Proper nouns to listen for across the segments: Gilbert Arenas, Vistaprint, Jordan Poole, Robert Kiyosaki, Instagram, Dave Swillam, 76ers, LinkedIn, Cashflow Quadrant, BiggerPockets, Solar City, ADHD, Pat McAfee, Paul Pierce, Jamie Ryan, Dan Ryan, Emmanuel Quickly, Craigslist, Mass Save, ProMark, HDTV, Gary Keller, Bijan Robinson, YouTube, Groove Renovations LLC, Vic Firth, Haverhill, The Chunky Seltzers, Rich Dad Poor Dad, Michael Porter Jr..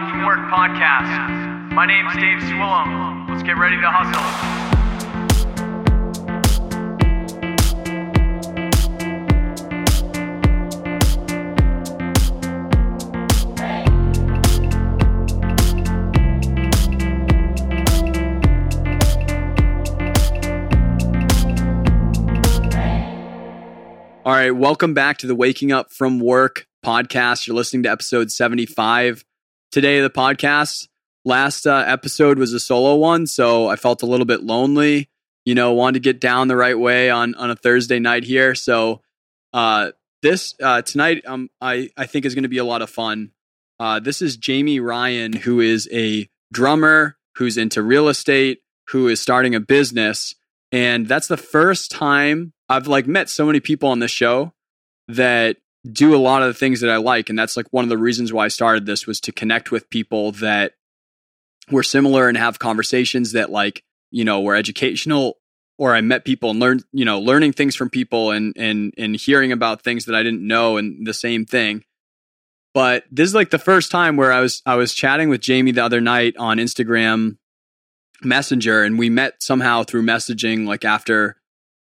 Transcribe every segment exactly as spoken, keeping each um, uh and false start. Out From Work podcast. My name's Dave Swillam. Let's get ready to hustle. All right, welcome back to the Waking Up From Work podcast. You're listening to episode seventy-five. Today, the podcast, last uh, episode was a solo one, so I felt a little bit lonely, you know, wanted to get down the right way on, on a Thursday night here. So uh, this uh, tonight, um, I, I think is going to be a lot of fun. Uh, this is Jamie Ryan, who is a drummer, who's into real estate, who is starting a business. And that's the first time I've like met so many people on the show that do a lot of the things that I like. And that's like one of the reasons why I started this, was to connect with people that were similar and have conversations that like, you know, were educational, or I met people and learned, you know, learning things from people and, and, and hearing about things that I didn't know and the same thing. But this is like the first time where I was, I was chatting with Jamie the other night on Instagram Messenger, and we met somehow through messaging, like after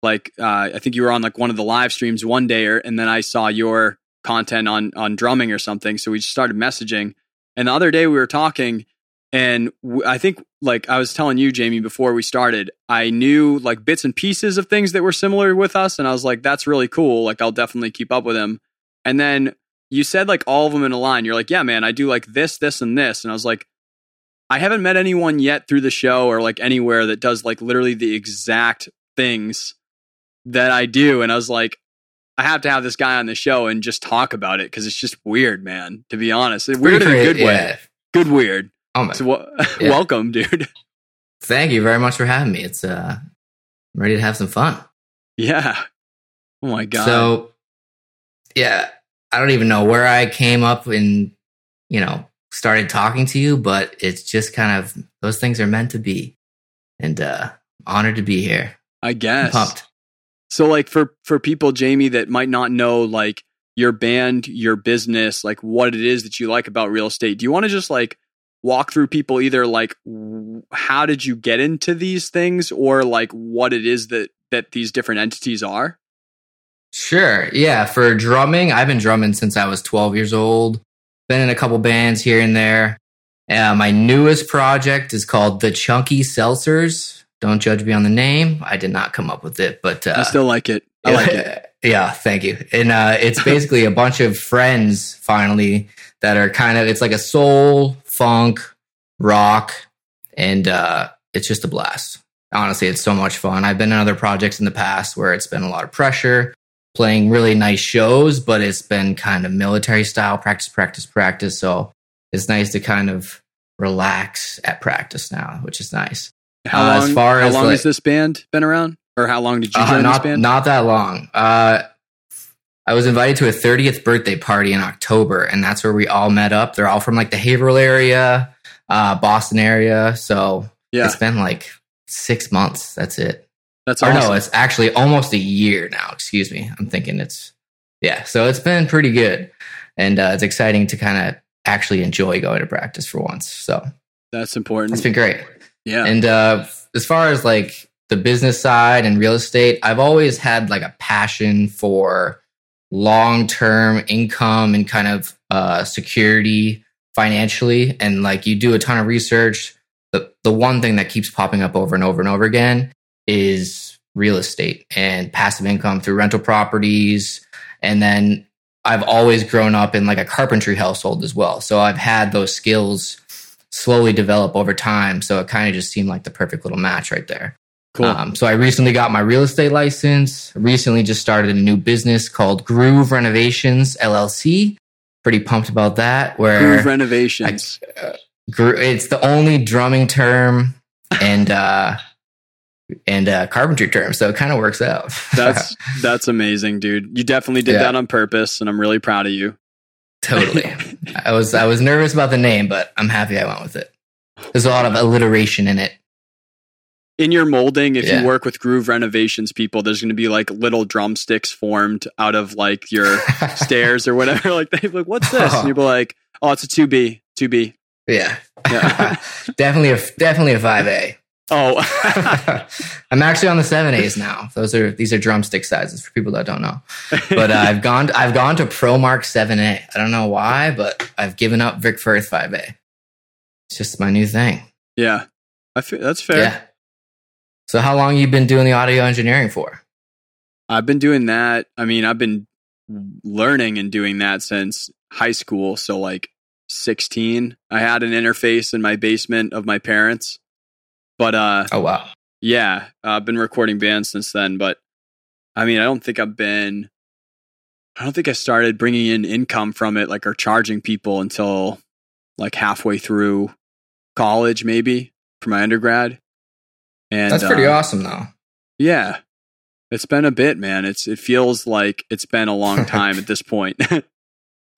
Like, uh, I think you were on like one of the live streams one day, or, and then I saw your content on, on drumming or something. So we just started messaging. And the other day we were talking, and w- I think like I was telling you, Jamie, before we started, I knew like bits and pieces of things that were similar with us. And I was like, that's really cool. Like, I'll definitely keep up with him. And then you said like all of them in a line. You're like, yeah, man, I do like this, this, and this. And I was like, I haven't met anyone yet through the show or like anywhere that does like literally the exact things that I do. And I was like, I have to have this guy on the show and just talk about it, because it's just weird, man, to be honest. It's weird in a good way. Yeah. Good weird. Oh my. So, w- yeah. Welcome, dude. Thank you very much for having me. It's uh, I'm ready to have some fun. Yeah. Oh my God. So, yeah, I don't even know where I came up and, you know, started talking to you, but it's just kind of, those things are meant to be. And uh, honored to be here, I guess. I'm pumped. So like for, for people, Jamie, that might not know like your band, your business, like what it is that you like about real estate, do you want to just like walk through people either like w- how did you get into these things, or like what it is that, that these different entities are? Sure. Yeah. For drumming, I've been drumming since I was twelve years old. Been in a couple bands here and there. Uh, my newest project is called The Chunky Seltzers. Don't judge me on the name. I did not come up with it, but uh, I still like it. I like it. Yeah, thank you. And uh, it's basically a bunch of friends, finally, that are kind of, it's like a soul, funk, rock, and uh, it's just a blast. Honestly, it's so much fun. I've been in other projects in the past where it's been a lot of pressure, playing really nice shows, but it's been kind of military style, practice, practice, practice. So it's nice to kind of relax at practice now, which is nice. How long, uh, as far as how long like, has this band been around, or how long did you join uh, not, this band? Not that long. Uh, I was invited to a thirtieth birthday party in October, and that's where we all met up. They're all from like the Haverhill area, uh, Boston area. So yeah. It's been like six months. That's it. That's awesome. Or no, it's actually almost a year now. Excuse me. I'm thinking it's, yeah. So it's been pretty good. And uh, it's exciting to kind of actually enjoy going to practice for once. So that's important. It's been great. Yeah. And uh, as far as like the business side and real estate, I've always had like a passion for long-term income and kind of uh, security financially. And like you do a ton of research. The, the one thing that keeps popping up over and over and over again is real estate and passive income through rental properties. And then I've always grown up in like a carpentry household as well. So I've had those skills slowly develop over time. So it kind of just seemed like the perfect little match right there. Cool. Um, so I recently got my real estate license. Recently just started a new business called Groove Renovations L L C. Pretty pumped about that. Where Groove Renovations. I, uh, gro- it's the only drumming term and uh, and uh, carpentry term. So it kind of works out. that's that's amazing, dude. You definitely did yeah. that on purpose, and I'm really proud of you. Totally. I was I was nervous about the name, but I'm happy I went with it. There's a lot of alliteration in it. In your molding, if yeah. you work with Groove Renovations people, there's going to be like little drumsticks formed out of like your stairs or whatever. Like, they're like, what's this? And you'll be like, oh, it's a two B, two B. Yeah. yeah. definitely, a, definitely a five A. Oh, I'm actually on the seven A's now. Those are, these are drumstick sizes for people that don't know, but uh, I've gone, I've gone to ProMark seven A. I don't know why, but I've given up Vic Firth five A. It's just my new thing. Yeah. I feel that's fair. Yeah. So how long you been doing the audio engineering for? I've been doing that. I mean, I've been learning and doing that since high school. So like sixteen, I had an interface in my basement of my parents. But, uh, oh, wow. Yeah. Uh, I've been recording bands since then. But I mean, I don't think I've been, I don't think I started bringing in income from it, like, or charging people until like halfway through college, maybe for my undergrad. And that's pretty um, awesome, though. Yeah. It's been a bit, man. It's, it feels like it's been a long time at this point.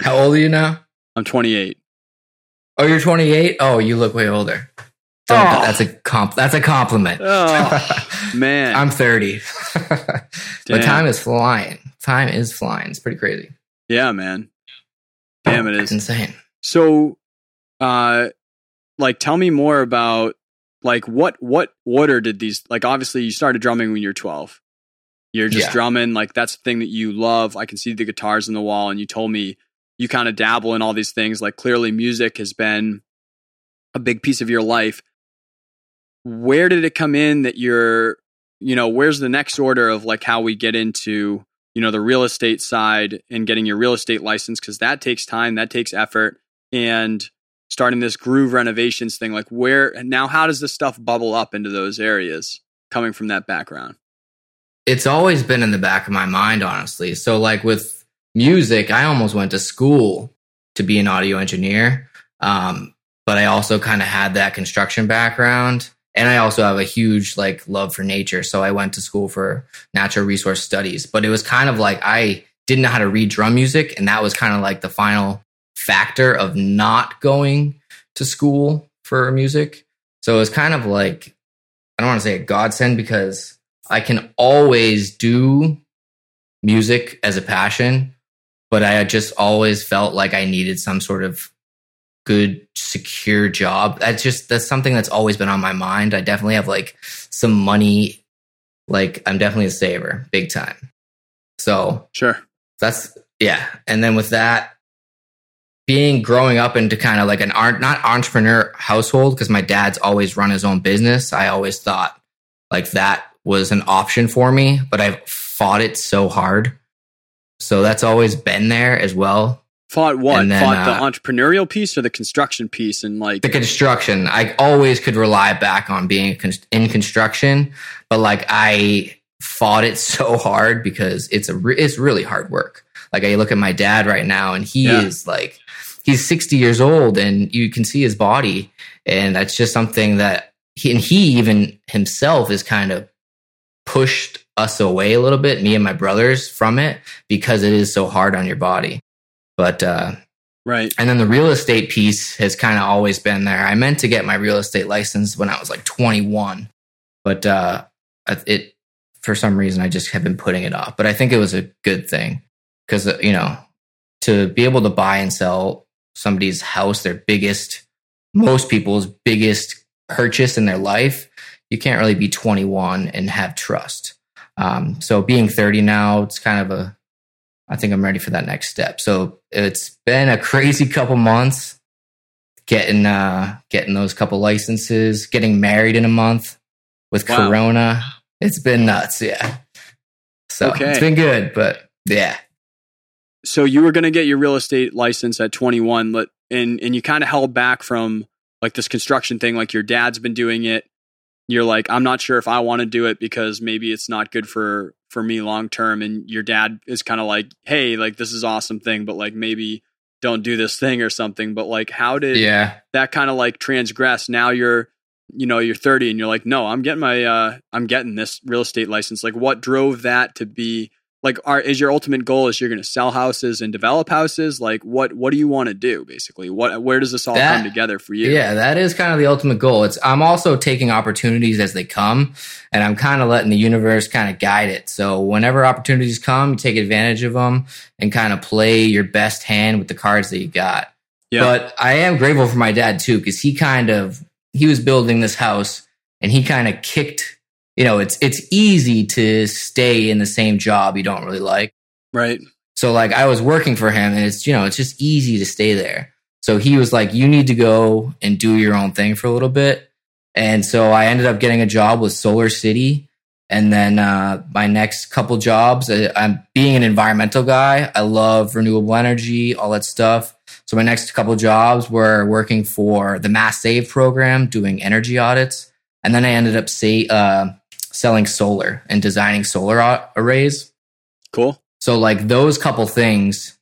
How old are you now? I'm twenty-eight. Oh, you're twenty-eight? Oh, you look way older. Oh. That's a comp. That's a compliment. Oh, man, I'm thirty. But time is flying. Time is flying. It's pretty crazy. Yeah, man. Damn, it is. It's insane. So, uh, like, tell me more about, like, what what order did these? Like, obviously, you started drumming when you were twelve. You're just yeah. drumming. Like, that's the thing that you love. I can see the guitars in the wall, and you told me you kind of dabble in all these things. Like, clearly, music has been a big piece of your life. Where did it come in that you're, you know, where's the next order of like how we get into, you know, the real estate side and getting your real estate license? Cause that takes time, that takes effort, and starting this Groove Renovations thing, like where, and now how does this stuff bubble up into those areas coming from that background? It's always been in the back of my mind, honestly. So like with music, I almost went to school to be an audio engineer. Um, but I also kind of had that construction background. And I also have a huge like love for nature. So I went to school for natural resource studies, but it was kind of like, I didn't know how to read drum music. And that was kind of like the final factor of not going to school for music. So it was kind of like, I don't want to say a godsend, because I can always do music as a passion, but I just always felt like I needed some sort of good, secure job. That's just, that's something that's always been on my mind. I definitely have like some money. Like I'm definitely a saver, big time. So sure. That's, yeah. And then with that being growing up into kind of like an art, not entrepreneur household, because my dad's always run his own business. I always thought like that was an option for me, but I've fought it so hard. So that's always been there as well. Fought what? Then, Fought the uh, entrepreneurial piece or the construction piece? And like the construction, I always could rely back on being in construction, but like I fought it so hard because it's a re- it's really hard work. Like I look at my dad right now, and he yeah. is like he's sixty years old, and you can see his body, and that's just something that he and he even himself is kind of pushed us away a little bit, me and my brothers, from it because it is so hard on your body. But, uh, right. And then the real estate piece has kind of always been there. I meant to get my real estate license when I was like twenty-one, but, uh, it, for some reason, I just have been putting it off, but I think it was a good thing because, you know, to be able to buy and sell somebody's house, their biggest, most people's biggest purchase in their life, you can't really be twenty-one and have trust. Um, so being thirty now, it's kind of a, I think I'm ready for that next step. So it's been a crazy couple months getting uh, getting those couple licenses, getting married in a month with wow. Corona. It's been nuts, yeah. So okay. It's been good, but yeah. So you were going to get your real estate license at twenty-one, but and and you kind of held back from like this construction thing, like your dad's been doing it. You're like, I'm not sure if I want to do it because maybe it's not good for, for me long-term. And your dad is kind of like, hey, like this is awesome thing, but like maybe don't do this thing or something. But like, how did yeah. that kind of like transgress? Now you're, you know, you're thirty and you're like, no, I'm getting my, uh, I'm getting this real estate license. Like what drove that to be like, are, is your ultimate goal is you're going to sell houses and develop houses? Like what, what do you want to do basically? What, where does this all that, come together for you? Yeah, that is kind of the ultimate goal. It's, I'm also taking opportunities as they come, and I'm kind of letting the universe kind of guide it. So whenever opportunities come, you take advantage of them and kind of play your best hand with the cards that you got. Yeah. But I am grateful for my dad too, because he kind of, he was building this house and he kind of kicked, you know, it's, it's easy to stay in the same job you don't really like. Right. So like I was working for him and it's, you know, it's just easy to stay there. So he was like, you need to go and do your own thing for a little bit. And so I ended up getting a job with Solar City. And then uh, my next couple jobs, I, I'm being an environmental guy. I love renewable energy, all that stuff. So my next couple jobs were working for the Mass Save program, doing energy audits. And then I ended up say, uh, selling solar and designing solar ar- arrays. Cool. So like those couple things.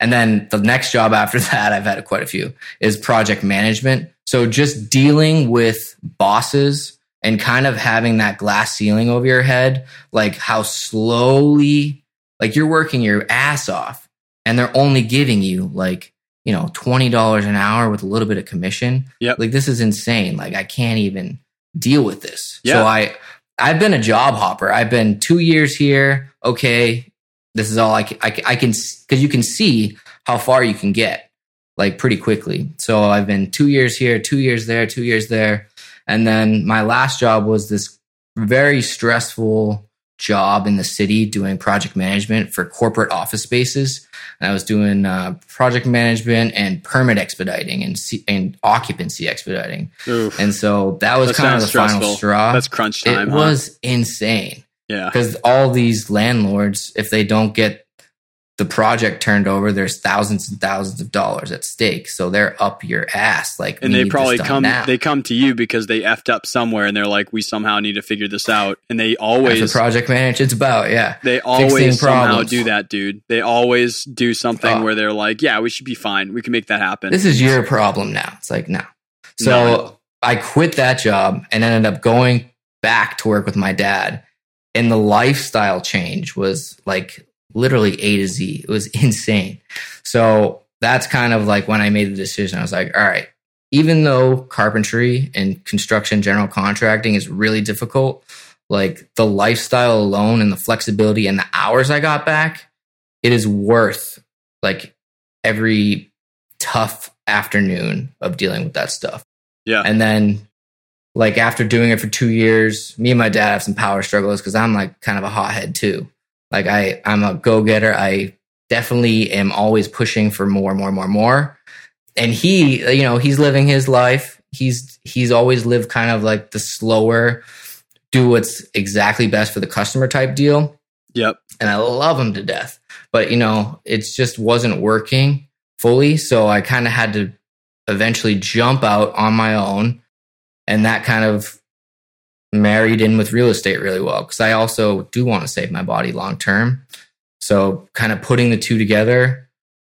And then the next job after that, I've had quite a few, is project management. So just dealing with bosses and kind of having that glass ceiling over your head, like how slowly, like you're working your ass off and they're only giving you like, you know, twenty dollars an hour with a little bit of commission. Yep. Like this is insane. Like I can't even deal with this. Yeah. So I, I've been a job hopper. I've been two years here. Okay. This is all I can, I, I can, because you can see how far you can get like pretty quickly. So I've been two years here, two years there, two years there. And then my last job was this very stressful job in the city doing project management for corporate office spaces. And I was doing uh, project management and permit expediting and c- and occupancy expediting. Oof. And so that was that kind of the stressful. Final straw. That's crunch time. It huh? was insane. Yeah. Because all these landlords, if they don't get the project turned over, there's thousands and thousands of dollars at stake. So they're up your ass. Like, and they probably come, now. they come to you because they effed up somewhere and they're like, we somehow need to figure this out. And they always, that's what project manage, it's about, yeah. They always somehow do that, dude. They always do something oh. where they're like, yeah, we should be fine. We can make that happen. This is your problem now. It's like, no. So no. I quit that job and ended up going back to work with my dad. And the lifestyle change was like literally A to Z. It was insane. So that's kind of like when I made the decision, I was like, all right, even though carpentry and construction general contracting is really difficult, like the lifestyle alone and the flexibility and the hours I got back, it is worth like every tough afternoon of dealing with that stuff. Yeah. And then like after doing it for two years, me and my dad have some power struggles because I'm like kind of a hothead too. Like I, I'm a go-getter. I definitely am always pushing for more, more, more, more. And he, you know, he's living his life. He's he's always lived kind of like the slower, do what's exactly best for the customer type deal. Yep. And I love him to death. But, you know, it just wasn't working fully. So I kind of had to eventually jump out on my own. And that kind of married in with real estate really well, because I also do want to save my body long term. So kind of putting the two together,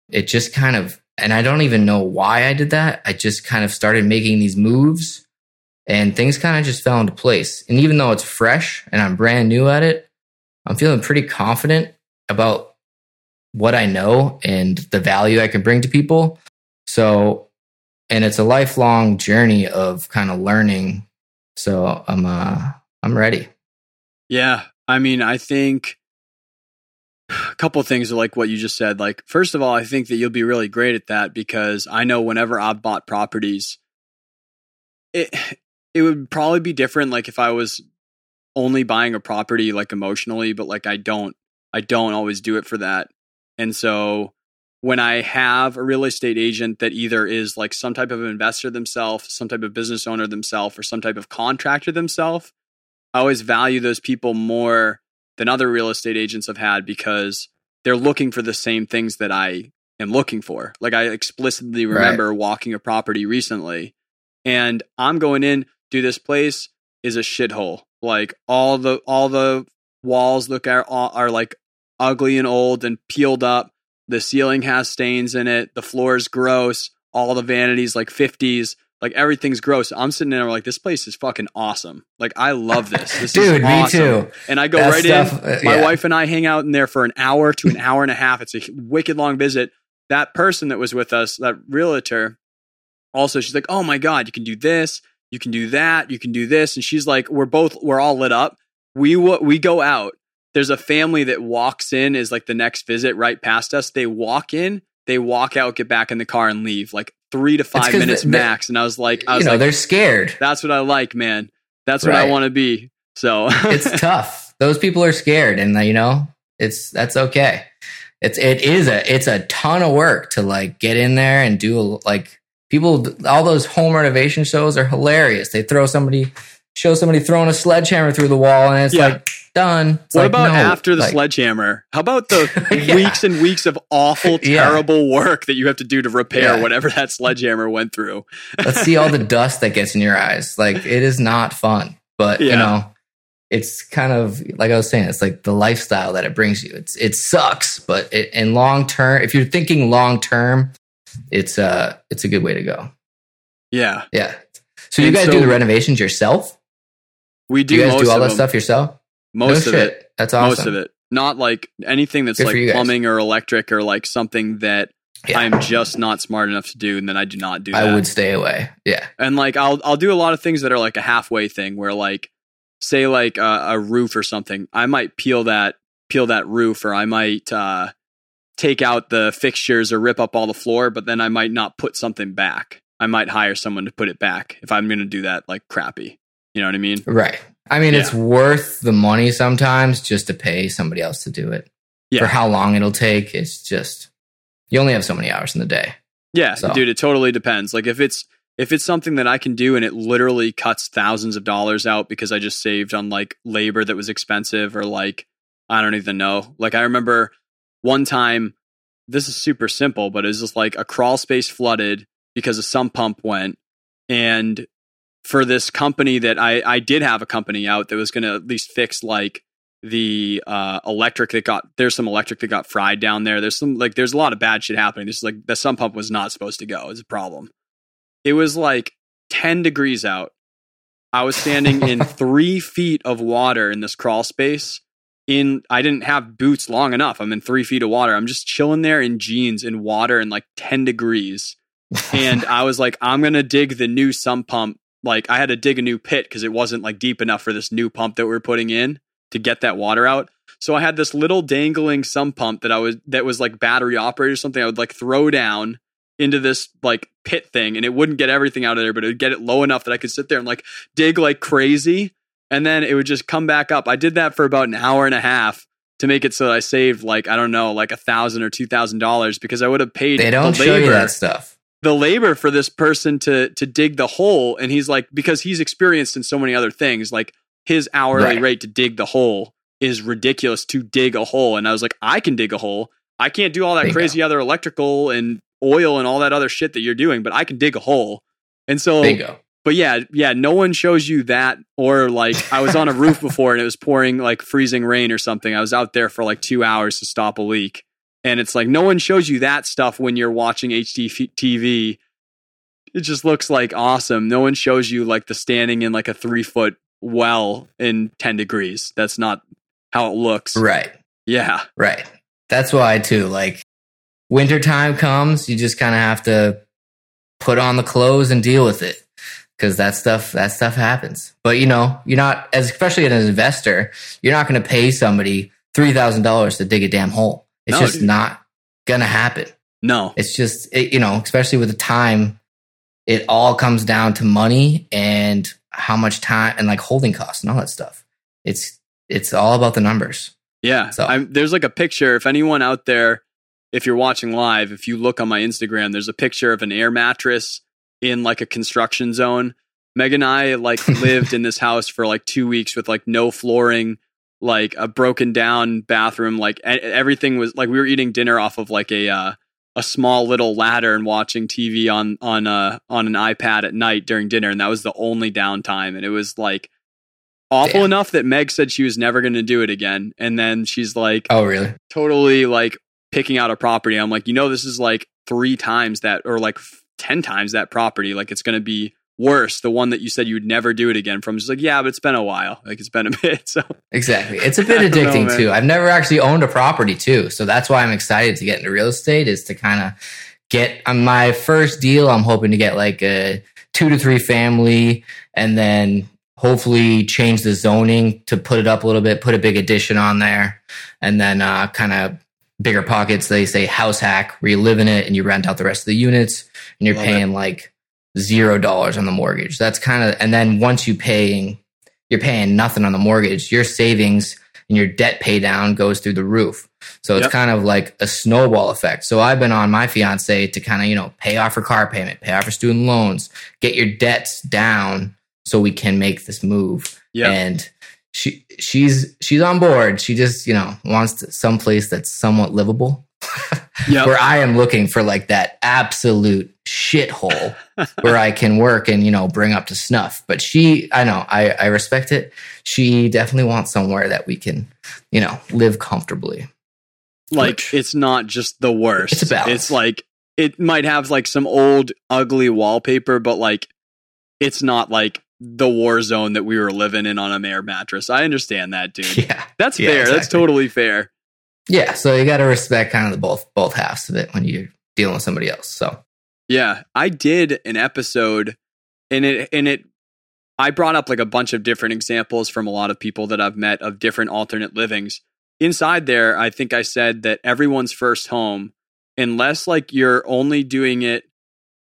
it just kind of, and I don't even know why I did that. I just kind of started making these moves and things kind of just fell into place. And even though it's fresh and I'm brand new at it, I'm feeling pretty confident about what I know and the value I can bring to people. So and it's a lifelong journey of kind of learning. So I'm uh, I'm ready. Yeah. I mean, I think a couple things are like what you just said. Like, first of all, I think that you'll be really great at that, because I know whenever I've bought properties, it it would probably be different. Like if I was only buying a property, like emotionally, but like I don't, I don't always do it for that. And so when I have a real estate agent that either is like some type of investor themselves, some type of business owner themselves, or some type of contractor themselves, I always value those people more than other real estate agents I've had, because they're looking for the same things that I am looking for. Like I explicitly remember right. walking a property recently and I'm going in, dude, this place is a shithole. Like all the, all the walls look are, are like ugly and old and peeled up. The ceiling has stains in it. The floor is gross. All the vanities, like fifties, like everything's gross. I'm sitting there like, this place is fucking awesome. Like, I love this. This Dude, is awesome. Me too. And I go that right stuff, in. Uh, yeah. My wife and I hang out in there for an hour to an hour and a half. It's a wicked long visit. That person that was with us, that realtor, also, she's like, oh my God, you can do this. You can do that. You can do this. And she's like, we're both, we're all lit up. We We go out. There's a family that walks in, is like the next visit right past us. They walk in they walk out, get back in the car, and leave. Like three to five minutes max. And I was like, I was you know, like, they're scared. That's what I like, man. That's what right. I want to be. So it's tough. Those people are scared, and you know, it's that's okay. It's it is a it's a ton of work to like get in there and do a, like people. All those home renovation shows are hilarious. They throw somebody show somebody throwing a sledgehammer through the wall, and it's yeah. like. Done. It's what like, about no, after the like, sledgehammer? How about the yeah. weeks and weeks of awful, terrible yeah. work that you have to do to repair yeah. whatever that sledgehammer went through? Let's see all the dust that gets in your eyes. Like, it is not fun, but yeah. you know, it's kind of like I was saying, it's like the lifestyle that it brings you. It's it sucks, but it, in long term, if you're thinking long term, it's uh it's a good way to go. Yeah, yeah. So and you guys so do the renovations yourself? We do. You guys most do all that them. Stuff yourself? Most no of shit. It. That's awesome. Most of it. Not like anything that's good like plumbing or electric or like something that yeah. I'm just not smart enough to do, and then I do not do that. I would stay away. Yeah. And like I'll I'll do a lot of things that are like a halfway thing where like say like a, a roof or something. I might peel that peel that roof, or I might uh, take out the fixtures or rip up all the floor, but then I might not put something back. I might hire someone to put it back if I'm going to do that like crappy. You know what I mean? Right. I mean, yeah. it's worth the money sometimes just to pay somebody else to do it. Yeah. For how long it'll take, it's just, you only have so many hours in the day. Yeah, so. Dude, it totally depends. Like if it's if it's something that I can do and it literally cuts thousands of dollars out because I just saved on like labor that was expensive or like, I don't even know. Like I remember one time, this is super simple, but it was just like a crawl space flooded because a sump pump went, and for this company that I, I did have a company out that was going to at least fix like the uh, electric that got, there's some electric that got fried down there. There's some like, there's a lot of bad shit happening. This is like the sump pump was not supposed to go. It's a problem. It was like ten degrees out. I was standing in three feet of water in this crawl space in, I didn't have boots long enough. I'm in three feet of water. I'm just chilling there in jeans in water in like ten degrees. And I was like, I'm going to dig the new sump pump. Like I had to dig a new pit because it wasn't like deep enough for this new pump that we were putting in to get that water out. So I had this little dangling sump pump that I was, that was like battery operated or something. I would like throw down into this like pit thing, and it wouldn't get everything out of there, but it would get it low enough that I could sit there and like dig like crazy. And then it would just come back up. I did that for about an hour and a half to make it so that I saved like, I don't know, like a thousand or two thousand dollars, because I would have paid. They don't the labor. Show you that stuff. The labor for this person to to dig the hole, and he's like, because he's experienced in so many other things, like his hourly right. rate to dig the hole is ridiculous to dig a hole. And I was like, I can dig a hole. I can't do all that there crazy other electrical and oil and all that other shit that you're doing, but I can dig a hole. And so, Bingo. But yeah, yeah, no one shows you that. Or like I was on a roof before and it was pouring like freezing rain or something. I was out there for like two hours to stop a leak. And it's like, no one shows you that stuff when you're watching H D T V. It just looks like awesome. No one shows you like the standing in like a three foot well in ten degrees. That's not how it looks. Right. Yeah. Right. That's why too, like wintertime comes, you just kind of have to put on the clothes and deal with it. Cause that stuff, that stuff happens. But you know, you're not, as especially as an investor, you're not going to pay somebody three thousand dollars to dig a damn hole. It's no, just dude. Not going to happen. No. It's just, it, you know, especially with the time, it all comes down to money and how much time and like holding costs and all that stuff. It's it's all about the numbers. Yeah. So I'm, there's like a picture. If anyone out there, if you're watching live, if you look on my Instagram, there's a picture of an air mattress in like a construction zone. Meg and I like lived in this house for like two weeks with like no flooring. Like a broken down bathroom, like everything was like we were eating dinner off of like a uh, a small little ladder and watching T V on on uh, on an iPad at night during dinner, and that was the only downtime. And it was like awful Damn. Enough that Meg said she was never going to do it again. And then she's like, "Oh, really?" Totally like picking out a property. I'm like, you know, this is like three times that, or like ten times that property. Like it's going to be. Worse, the one that you said you would never do it again from. Just like, yeah, but it's been a while. Like it's been a bit. So exactly. It's a bit addicting know, too. I've never actually owned a property too. So that's why I'm excited to get into real estate is to kind of get on my first deal. I'm hoping to get like a two to three family and then hopefully change the zoning to put it up a little bit, put a big addition on there and then uh, kind of BiggerPockets, they say house hack, where you live in it and you rent out the rest of the units, and you're Love paying it. like zero dollars on the mortgage. That's kind of, and then once you paying, you're paying nothing on the mortgage. Your savings and your debt pay down goes through the roof. So it's yep. kind of like a snowball effect. So I've been on my fiance to kind of, you know, pay off her car payment, pay off her student loans, get your debts down so we can make this move. Yep. And she she's she's on board. She just, you know, wants to, someplace that's somewhat livable. Yep. Where I am looking for like that absolute shithole where I can work and, you know, bring up to snuff. But she, I know, I, I respect it. She definitely wants somewhere that we can, you know, live comfortably. Like, Which, it's not just the worst. It's a balance. It's like, it might have like some old ugly wallpaper, but like, it's not like the war zone that we were living in on a air mattress. I understand that, dude. Yeah. That's yeah, fair. Exactly. That's totally fair. Yeah. So you got to respect kind of the both, both halves of it when you're dealing with somebody else. So, yeah, I did an episode and it, and it, I brought up like a bunch of different examples from a lot of people that I've met of different alternate livings. Inside there, I think I said that everyone's first home, unless like you're only doing it,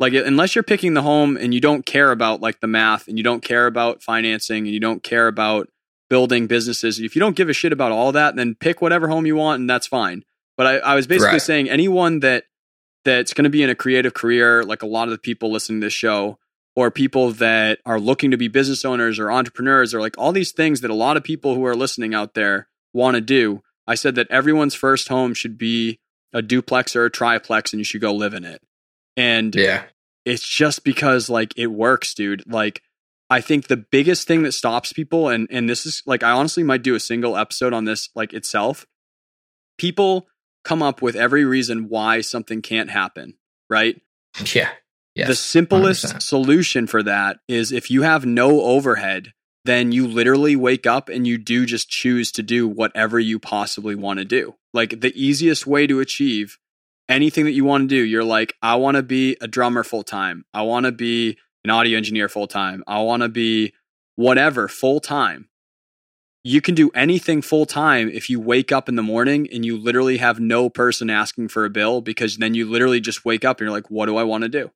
like unless you're picking the home and you don't care about like the math and you don't care about financing and you don't care about building businesses, if you don't give a shit about all that, then pick whatever home you want and that's fine. But I, I was basically right. saying anyone that that's going to be in a creative career, like a lot of the people listening to this show, or people that are looking to be business owners or entrepreneurs, or like all these things that a lot of people who are listening out there want to do, I said that everyone's first home should be a duplex or a triplex and you should go live in it. And yeah, it's just because like it works, dude. Like I think the biggest thing that stops people, and and this is like, I honestly might do a single episode on this like itself. People come up with every reason why something can't happen, right? Yeah. Yes, the simplest one hundred percent solution for that is if you have no overhead, then you literally wake up and you do just choose to do whatever you possibly want to do. Like the easiest way to achieve anything that you want to do, you're like, I want to be a drummer full-time. I want to be an audio engineer full-time. I want to be whatever full-time. You can do anything full-time if you wake up in the morning and you literally have no person asking for a bill, because then you literally just wake up and you're like, what do I want to do?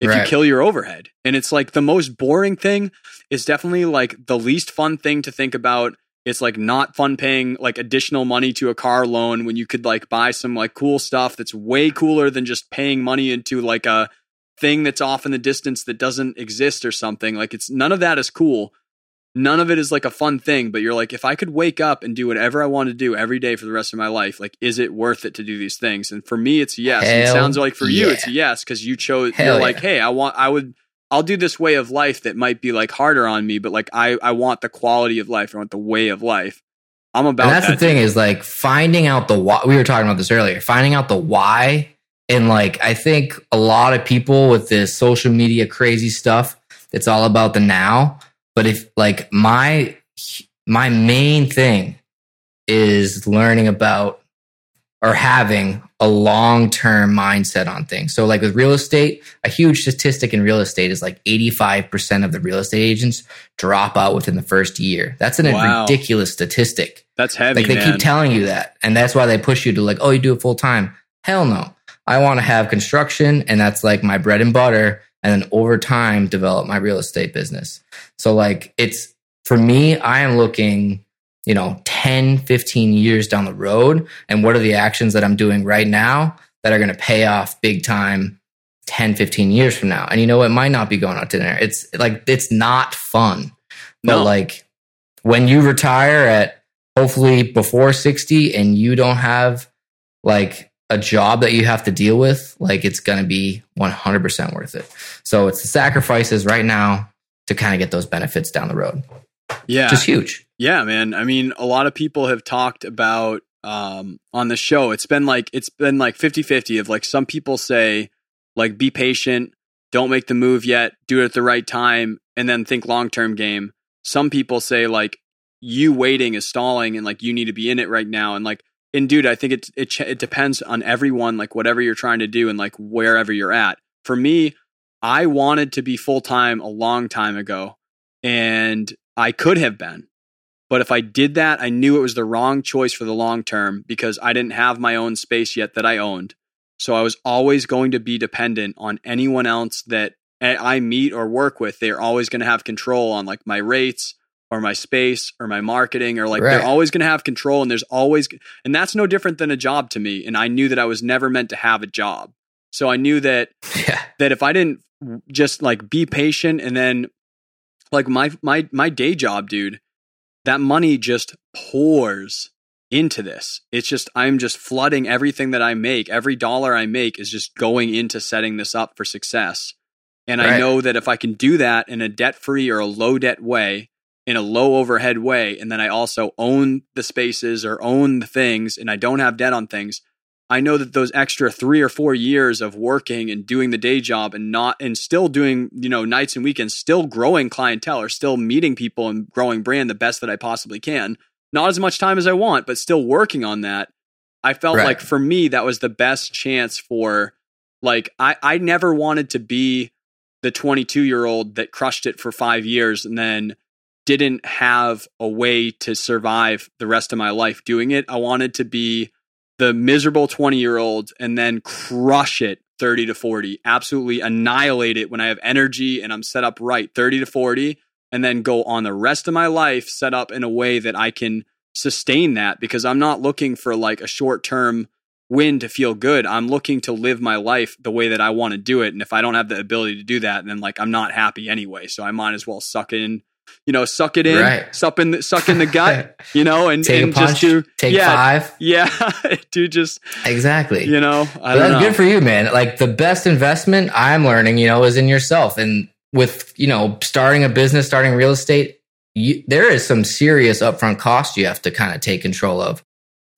If right. you kill your overhead. And it's like the most boring thing is definitely like the least fun thing to think about. It's like not fun paying like additional money to a car loan when you could like buy some like cool stuff that's way cooler than just paying money into like a thing that's off in the distance that doesn't exist or something. Like it's none of that is cool. None of it is like a fun thing, but you're like, if I could wake up and do whatever I want to do every day for the rest of my life, like, is it worth it to do these things? And for me, it's yes. Hell, it sounds like for yeah. you, it's yes. Cause you chose, Hell you're like, yeah. Hey, I want, I would, I'll do this way of life that might be like harder on me, but like, I, I want the quality of life. I want the way of life. I'm about and that's that. The thing is like finding out the why. We were talking about this earlier, finding out the why. And like, I think a lot of people with this social media, crazy stuff, it's all about the now. But if like my, my main thing is learning about or having a long-term mindset on things. So like with real estate, a huge statistic in real estate is like eighty-five percent of the real estate agents drop out within the first year. That's a wow. ridiculous statistic. That's heavy. Like they man. keep telling you that. And that's why they push you to like, oh, you do it full time. Hell no. I want to have construction, and that's like my bread and butter. And then over time, develop my real estate business. So like it's, for me, I am looking, you know, ten, fifteen years down the road. And what are the actions that I'm doing right now that are going to pay off big time ten, fifteen years from now? And you know, it might not be going out to dinner. It's like, it's not fun. No. But like when you retire at hopefully before sixty and you don't have like a job that you have to deal with, like it's going to be one hundred percent worth it. So it's the sacrifices right now to kind of get those benefits down the road. Yeah. Just huge. Yeah, man. I mean, a lot of people have talked about um, on the show, it's been like, it's been like fifty-fifty of like, some people say like, be patient, don't make the move yet, do it at the right time. And then think long-term game. Some people say like you waiting is stalling and like, you need to be in it right now. And like, And dude, I think it, it it depends on everyone, like whatever you're trying to do and like wherever you're at. For me, I wanted to be full-time a long time ago, and I could have been. But if I did that, I knew it was the wrong choice for the long term because I didn't have my own space yet that I owned. So I was always going to be dependent on anyone else that I meet or work with. They're always going to have control on like my rates or my space or my marketing or like, right. They're always going to have control, and there's always, and that's no different than a job to me. And I knew that I was never meant to have a job. So I knew that, yeah. that if I didn't just like be patient and then like my, my, my day job, dude, that money just pours into this. It's just, I'm just flooding everything that I make. Every dollar I make is just going into setting this up for success. And right. I know that if I can do that in a debt-free or a low debt way, in a low overhead way, and then I also own the spaces or own the things and I don't have debt on things, I know that those extra three or four years of working and doing the day job and not, and still doing, you know, nights and weekends, still growing clientele or still meeting people and growing brand the best that I possibly can, not as much time as I want, but still working on that. I felt right. like for me, that was the best chance for like, I, I never wanted to be the twenty-two year old that crushed it for five years and then didn't have a way to survive the rest of my life doing it. I wanted to be the miserable twenty year old and then crush it thirty to forty, absolutely annihilate it when I have energy and I'm set up right thirty to forty, and then go on the rest of my life set up in a way that I can sustain that, because I'm not looking for like a short term win to feel good. I'm looking to live my life the way that I want to do it. And if I don't have the ability to do that, then like I'm not happy anyway. So I might as well suck in, you know, suck it in, right. suck in, the, suck in the gut, you know, and, take and a punch, just do take yeah, five. Yeah. do just exactly, you know, I don't know. Good for you, man. Like the best investment I'm learning, you know, is in yourself. And with, you know, starting a business, starting real estate, you, there is some serious upfront cost you have to kind of take control of.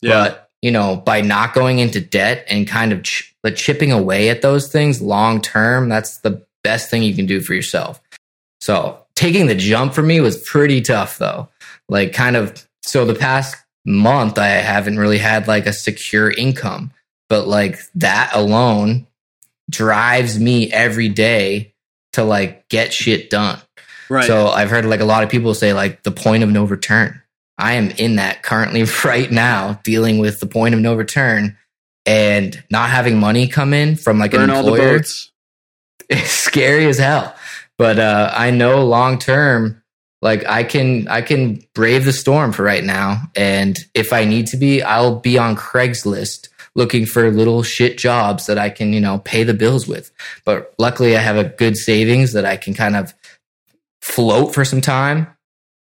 Yeah. But, you know, by not going into debt and kind of ch- like chipping away at those things long term, that's the best thing you can do for yourself. So, taking the jump for me was pretty tough though. Like kind of, so the past month I haven't really had like a secure income, but like that alone drives me every day to like get shit done. Right. So I've heard like a lot of people say like the point of no return. I am in that currently right now, dealing with the point of no return and not having money come in from like Burn an employer. All the boats. It's scary as hell. But uh, I know long term, like I can, I can brave the storm for right now, and if I need to be, I'll be on Craigslist looking for little shit jobs that I can, you know, pay the bills with. But luckily, I have a good savings that I can kind of float for some time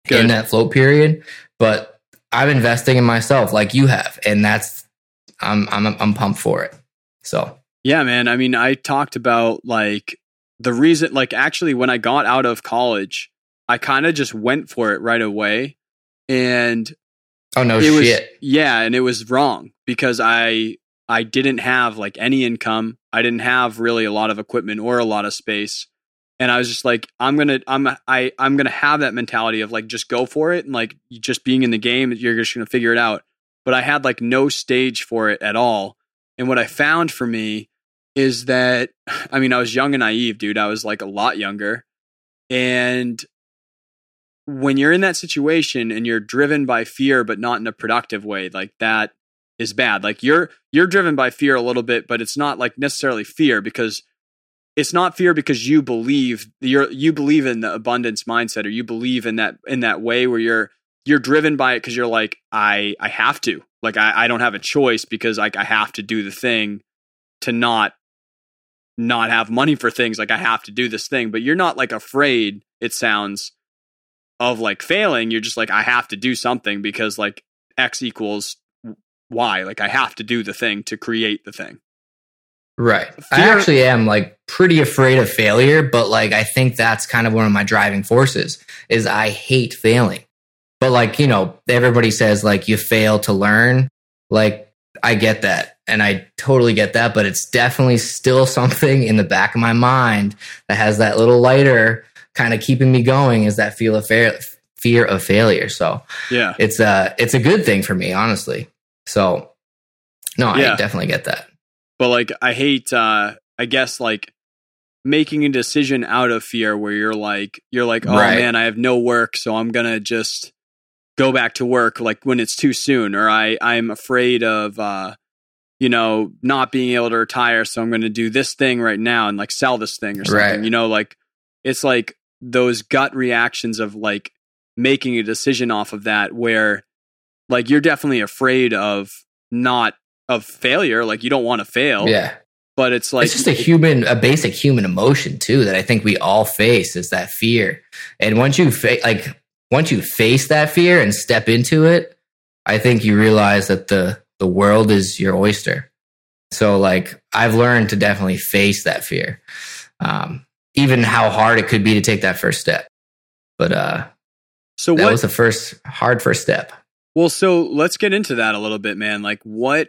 good. In that float period. But I'm investing in myself, like you have, and that's I'm I'm I'm pumped for it. So yeah, man. I mean, I talked about like. The reason, like actually when I got out of college, I kind of just went for it right away. And oh no it was, shit. Yeah, and it was wrong because I I didn't have like any income. I didn't have really a lot of equipment or a lot of space. And I was just like, I'm gonna I'm I, I'm gonna have that mentality of like just go for it and like just being in the game, you're just gonna figure it out. But I had like no stage for it at all. And what I found for me is that, I mean, I was young and naive, dude. I was like a lot younger. And when you're in that situation and you're driven by fear, but not in a productive way, like that is bad. Like you're, you're driven by fear a little bit, but it's not like necessarily fear because it's not fear because you believe you're, you believe in the abundance mindset, or you believe in that, in that way where you're, you're driven by it. Cause you're like, I, I have to, like, I, I don't have a choice because like I have to do the thing to not, not have money for things. Like I have to do this thing, but you're not like afraid, it sounds, of like failing. You're just like, I have to do something because like X equals Y. Like I have to do the thing to create the thing. Right. Fear- I actually am like pretty afraid of failure, but like, I think that's kind of one of my driving forces is I hate failing, but like, you know, everybody says like you fail to learn. Like I get that. And I totally get that, but it's definitely still something in the back of my mind that has that little lighter kind of keeping me going, is that feel of fa- fear of failure. So yeah, it's a, it's a good thing for me, honestly. So no, I yeah. definitely get that. But like, I hate, uh, I guess like making a decision out of fear where you're like, you're like, oh right. man, I have no work. So I'm going to just go back to work like when it's too soon, or I, I'm afraid of, uh, you know, not being able to retire. So I'm going to do this thing right now and like sell this thing or something, right. You know, like it's like those gut reactions of like making a decision off of that, where like you're definitely afraid of not of failure. Like you don't want to fail. Yeah. But it's like, it's just a human, a basic human emotion too, that I think we all face, is that fear. And once you fa- like, once you face that fear and step into it, I think you realize that the, the world is your oyster. So like I've learned to definitely face that fear. Um, even how hard it could be to take that first step. But, uh, so that what, was the first hard first step. Well, so let's get into that a little bit, man. Like what,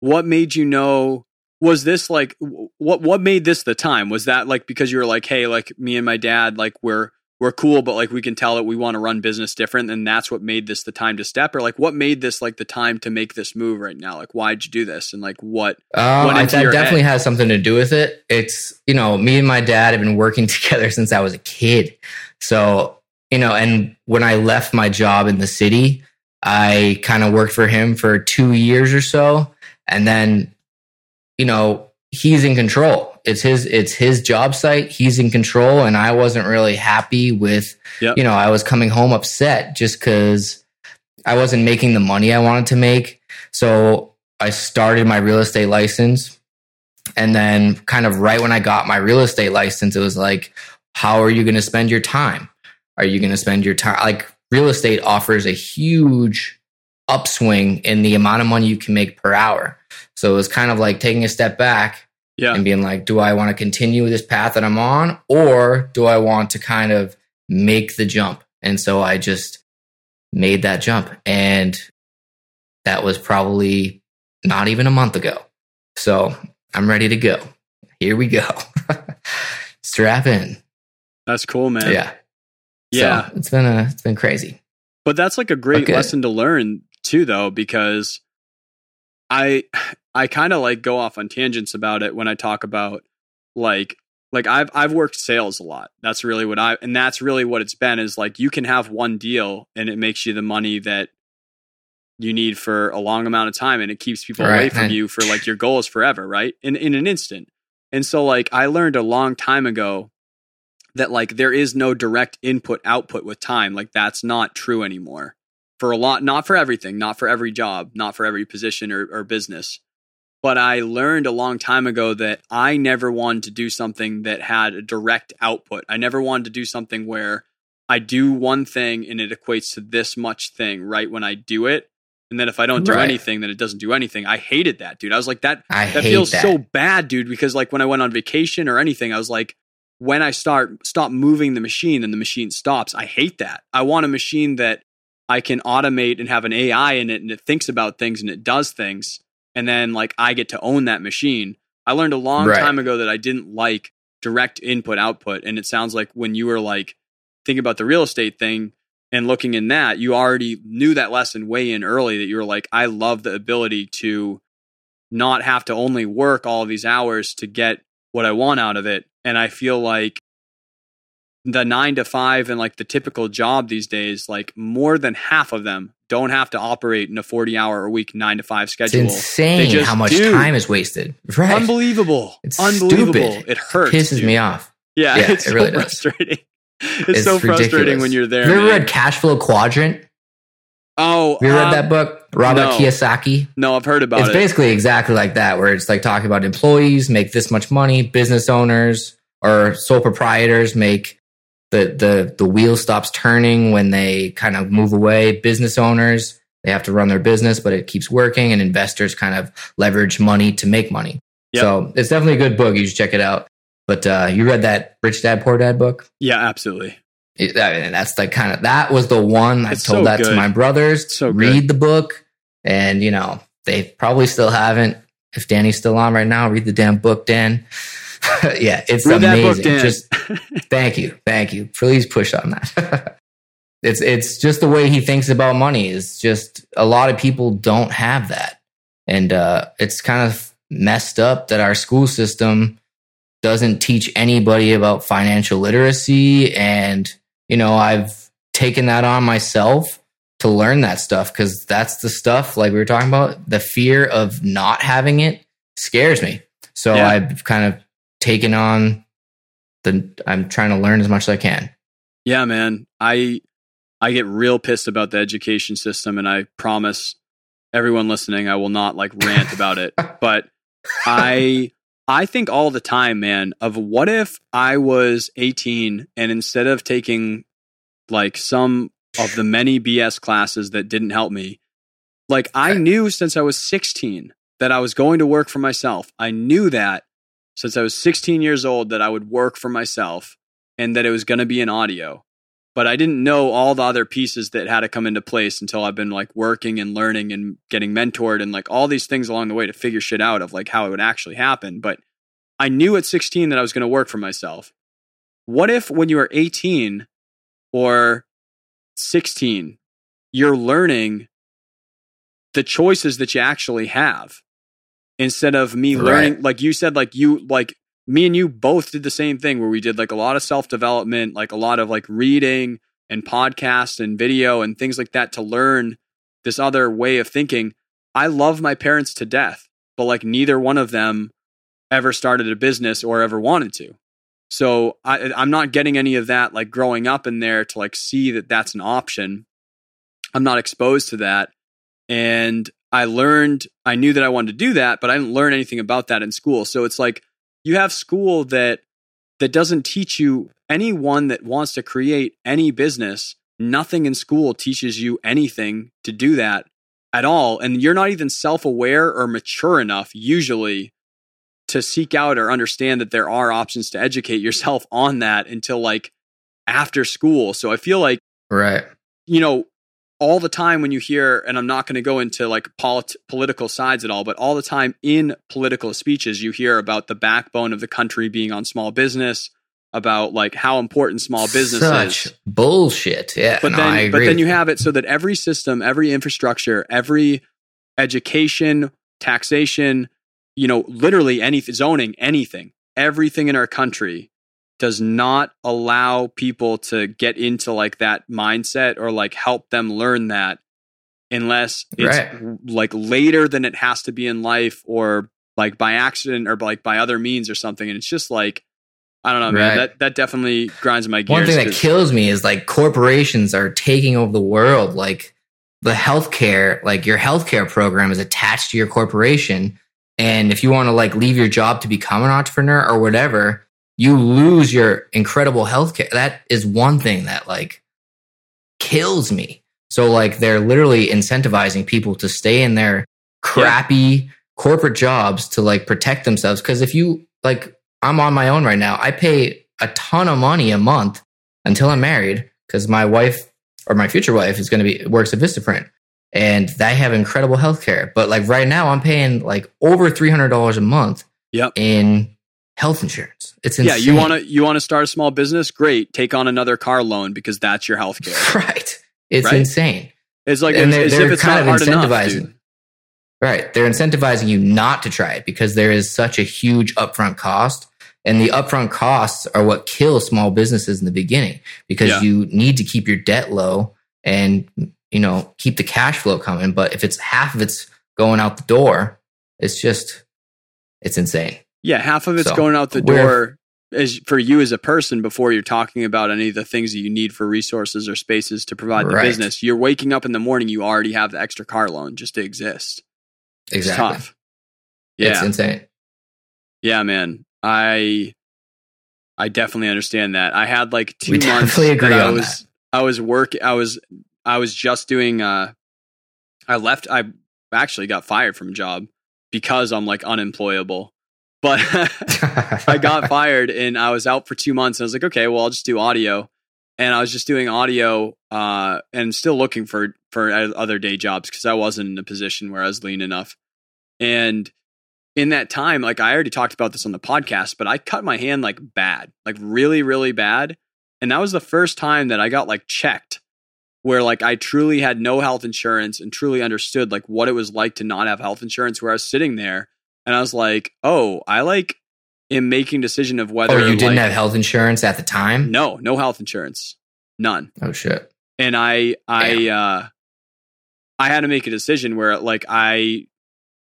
what made you know, was this like, what, what made this the time? Was that like, because you were like, hey, like me and my dad, like we're, we're cool, but like we can tell that we want to run business different, and that's what made this the time to step? Or like what made this like the time to make this move right now? Like why'd you do this? And like what? Um, what I, that definitely head? has something to do with it. It's, you know, me and my dad have been working together since I was a kid. So, you know, and when I left my job in the city, I kind of worked for him for two years or so. And then, you know, he's in control. It's his, it's his job site. He's in control. And I wasn't really happy with, yep. you know, I was coming home upset just because I wasn't making the money I wanted to make. So I started my real estate license. And then kind of right when I got my real estate license, it was like, how are you going to spend your time? Are you going to spend your time? Like real estate offers a huge upswing in the amount of money you can make per hour. So it was kind of like taking a step back. Yeah. And being like, do I want to continue this path that I'm on, or do I want to kind of make the jump? And so I just made that jump. And that was probably not even a month ago. So I'm ready to go. Here we go. Strap in. That's cool, man. Yeah. Yeah. So it's been a, it's been crazy. But that's like a great okay. lesson to learn too, though, because I, I kind of like go off on tangents about it when I talk about like, like I've, I've worked sales a lot. That's really what I, and that's really what it's been, is like, you can have one deal and it makes you the money that you need for a long amount of time. And it keeps people right. away from you for like your goals forever. Right. In, in an instant. And so like, I learned a long time ago that like, there is no direct input output with time. Like that's not true anymore. For a lot, not for everything, not for every job, not for every position or, or business. But I learned a long time ago that I never wanted to do something that had a direct output. I never wanted to do something where I do one thing and it equates to this much thing right when I do it. And then if I don't do right. anything, then it doesn't do anything. I hated that, dude. I was like, that, I that feels that. so bad, dude. Because like when I went on vacation or anything, I was like, when I start, stop moving the machine and the machine stops, I hate that. I want a machine that I can automate and have an A I in it, and it thinks about things and it does things. And then like I get to own that machine. I learned a long right. time ago that I didn't like direct input output. And it sounds like when you were like thinking about the real estate thing and looking in that, you already knew that lesson way in early, that you were like, I love the ability to not have to only work all of these hours to get what I want out of it. And I feel like the nine to five and like the typical job these days, like more than half of them don't have to operate in a forty hour a week, nine to five schedule. It's insane how much do. time is wasted. Right. Unbelievable. It's Unbelievable. Stupid. It hurts. It pisses dude. me off. Yeah. yeah it's it really so frustrating. It's, it's so ridiculous. frustrating when you're there. Have you ever man. read Cashflow Quadrant? Oh, have you um, read that book? Robert no. Kiyosaki? No, I've heard about it's it. It's basically exactly like that, where it's like talking about employees make this much money, business owners or sole proprietors make The, the the wheel stops turning when they kind of move away. Business owners, they have to run their business, but it keeps working. And investors kind of leverage money to make money. Yep. So it's definitely a good book. You should check it out. But uh, you read that Rich Dad Poor Dad book? Yeah, absolutely. It, I mean, that's the kind of that was the one I told so that good. to my brothers. So read good. the book, and you know they probably still haven't. If Danny's still on right now, read the damn book, Dan. yeah, it's Read amazing. That book, just thank you, thank you. Please push on that. it's it's just the way he thinks about money is just, a lot of people don't have that, and uh, it's kind of messed up that our school system doesn't teach anybody about financial literacy. And you know, I've taken that on myself to learn that stuff, because that's the stuff, like we were talking about, the fear of not having it scares me. So yeah. I've kind of taken on the, I'm trying to learn as much as I can. Yeah, man. I, I get real pissed about the education system, and I promise everyone listening, I will not like rant about it, but I, I think all the time, man, of what if I was eighteen and instead of taking like some of the many B S classes that didn't help me, like I knew since I was sixteen that I was going to work for myself. I knew that since I was sixteen years old that I would work for myself and that it was going to be in audio. But I didn't know all the other pieces that had to come into place until I've been like working and learning and getting mentored and like all these things along the way to figure shit out of like how it would actually happen. But I knew at sixteen that I was going to work for myself. What if when you are eighteen or sixteen, you're learning the choices that you actually have instead of me right. learning, like you said, like you, like me and you both did the same thing where we did like a lot of self-development, like a lot of like reading and podcasts and video and things like that to learn this other way of thinking. I love my parents to death, but like neither one of them ever started a business or ever wanted to. So I, I'm not getting any of that, like growing up in there to like see that that's an option. I'm not exposed to that. And I learned, I knew that I wanted to do that, but I didn't learn anything about that in school. So it's like, you have school that that doesn't teach you, anyone that wants to create any business, nothing in school teaches you anything to do that at all. And you're not even self-aware or mature enough usually to seek out or understand that there are options to educate yourself on that until like after school. So I feel like, right, you know, all the time when you hear, and I'm not going to go into like polit- political sides at all, but all the time in political speeches, you hear about the backbone of the country being on small business, about like how important small business Such is. Bullshit. Yeah. But, no, then, I agree. But then you have it so that every system, every infrastructure, every education, taxation, you know, literally anything, zoning, anything, everything in our country does not allow people to get into like that mindset or like help them learn that unless it's right. like later than it has to be in life or like by accident or like by other means or something. And it's just like, I don't know, man, right. that, that definitely grinds my gears. One thing that kills me is like corporations are taking over the world. Like the healthcare, like your healthcare program is attached to your corporation. And if you want to like leave your job to become an entrepreneur or whatever, you lose your incredible healthcare. That is one thing that like kills me. So like they're literally incentivizing people to stay in their crappy yeah. corporate jobs to like protect themselves. Cause if you like, I'm on my own right now. I pay a ton of money a month until I'm married. Cause my wife or my future wife is going to be, works at Vistaprint and they have incredible healthcare. But like right now I'm paying like over three hundred dollars a month yep. in health insurance. It's insane. Yeah, you want to you want to start a small business? Great. Take on another car loan because that's your healthcare. Right. It's right? insane. It's like and they're, as they're if it's kind not of hard incentivizing. Enough, right. They're incentivizing you not to try it because there is such a huge upfront cost, and the upfront costs are what kill small businesses in the beginning because yeah. you need to keep your debt low and, you know, keep the cash flow coming, but if it's half of it's going out the door, it's just it's insane. Yeah, half of it's so, going out the door as for you as a person before you're talking about any of the things that you need for resources or spaces to provide right. the business. You're waking up in the morning, you already have the extra car loan just to exist. Exactly. It's tough. Yeah. It's insane. Yeah, man. I I definitely understand that. I had like two we months that I was that. I was work I was I was just doing uh I left I actually got fired from a job because I'm like unemployable. But I got fired and I was out for two months and I was like, okay, well, I'll just do audio. And I was just doing audio uh, and still looking for, for other day jobs because I wasn't in a position where I was lean enough. And in that time, like I already talked about this on the podcast, but I cut my hand like bad, like really, really bad. And that was the first time that I got like checked where like I truly had no health insurance and truly understood like what it was like to not have health insurance where I was sitting there. And I was like, oh, I like am making decision of whether... Oh, you didn't like, have health insurance at the time? No, no health insurance. None. Oh, shit. And I, I, uh, I had to make a decision where like I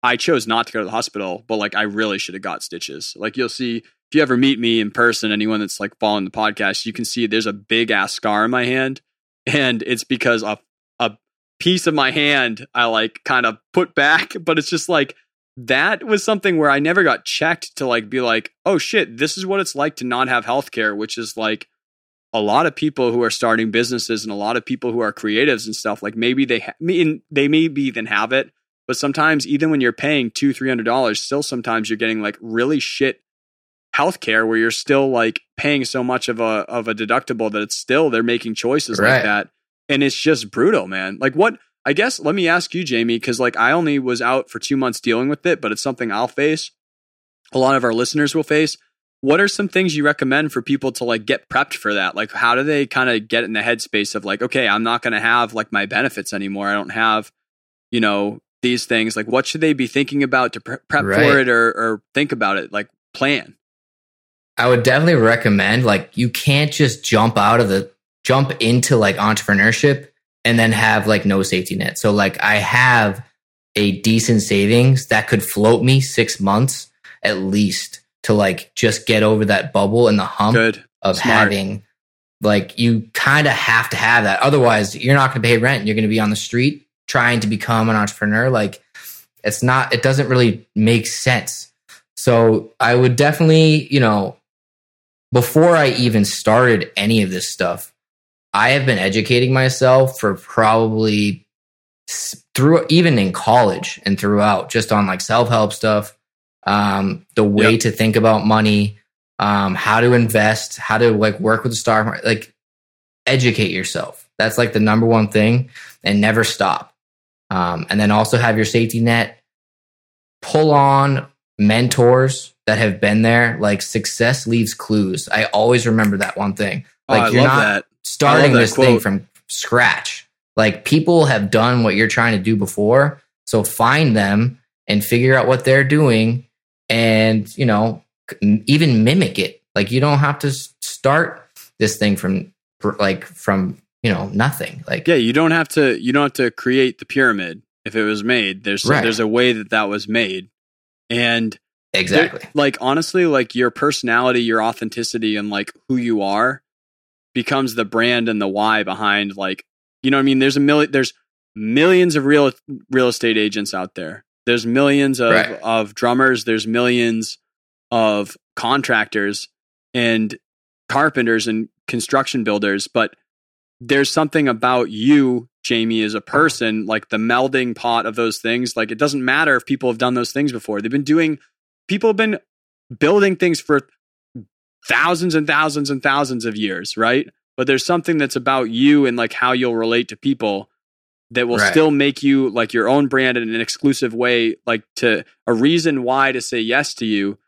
I chose not to go to the hospital, but like I really should have got stitches. Like you'll see if you ever meet me in person, anyone that's like following the podcast, you can see there's a big ass scar on my hand, and it's because a a piece of my hand I like kind of put back, but it's just like that was something where I never got checked to like be like, oh shit, this is what it's like to not have healthcare, which is like a lot of people who are starting businesses and a lot of people who are creatives and stuff, like maybe they ha- mean they maybe even have it, but sometimes even when you're paying two, three hundred dollars, still sometimes you're getting like really shit healthcare where you're still like paying so much of a of a deductible that it's still they're making choices right. like that, and it's just brutal, man. Like what? I guess let me ask you, Jamie, because like I only was out for two months dealing with it, but it's something I'll face. A lot of our listeners will face. What are some things you recommend for people to like get prepped for that? Like, how do they kind of get in the headspace of like, okay, I'm not going to have like my benefits anymore. I don't have, you know, these things. Like, what should they be thinking about to pre- prep right. for it or, or think about it? Like, plan. I would definitely recommend like you can't just jump out of the jump into like entrepreneurship and then have like no safety net. So like I have a decent savings that could float me six months at least. To like just get over that bubble and the hump Good. Of Smart. Having, like you kind of have to have that. Otherwise, you're not going to pay rent. You're going to be on the street trying to become an entrepreneur. Like it's not, it doesn't really make sense. So I would definitely, you know, before I even started any of this stuff, I have been educating myself for probably through even in college and throughout just on like self-help stuff. Um, the way yep. to think about money, um, how to invest, how to like work with the stock market, like educate yourself. That's like the number one thing and never stop. Um, and then also have your safety net, pull on mentors that have been there. Like success leaves clues. I always remember that one thing. Like oh, you're not that. starting this quote. thing from scratch. Like people have done what you're trying to do before. So find them and figure out what they're doing. And, you know, even mimic it. Like you don't have to start this thing from like from, you know, nothing. Like yeah, you don't have to you don't have to create the pyramid if it was made. There's right. there's a way that that was made. And exactly. There, like honestly, like your personality, your authenticity and like who you are becomes the brand and the why behind like, you know what I mean? There's a million there's millions of real real estate agents out there. There's millions of, right. of drummers. There's millions of contractors and carpenters and construction builders. But there's something about you, Jamie, as a person, like the melding pot of those things. Like it doesn't matter if people have done those things before. They've been doing, people have been building things for thousands and thousands and thousands of years, right? But there's something that's about you and like how you'll relate to people that will right. still make you like your own brand in an exclusive way, like to a reason why to say yes to you.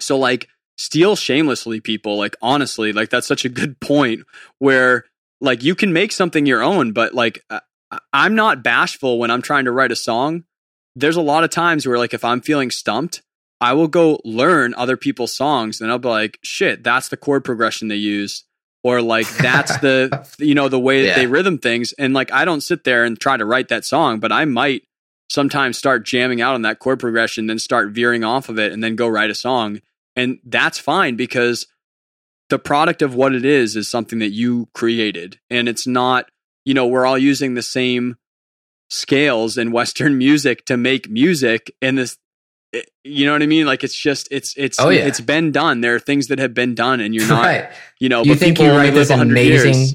So like steal shamelessly, people, like honestly, like that's such a good point where like you can make something your own, but like I- I'm not bashful when I'm trying to write a song. There's a lot of times where like, if I'm feeling stumped, I will go learn other people's songs and I'll be like, shit, that's the chord progression they use. Or like that's the, you know, the way that yeah. they rhythm things. And like, I don't sit there and try to write that song, but I might sometimes start jamming out on that chord progression, then start veering off of it and then go write a song. And that's fine because the product of what it is, is something that you created. And it's not, you know, we're all using the same scales in Western music to make music. And this, you know what I mean? Like it's just it's it's oh, yeah. it's been done. There are things that have been done, and you're not, right. you know. You but think you write this amazing, years.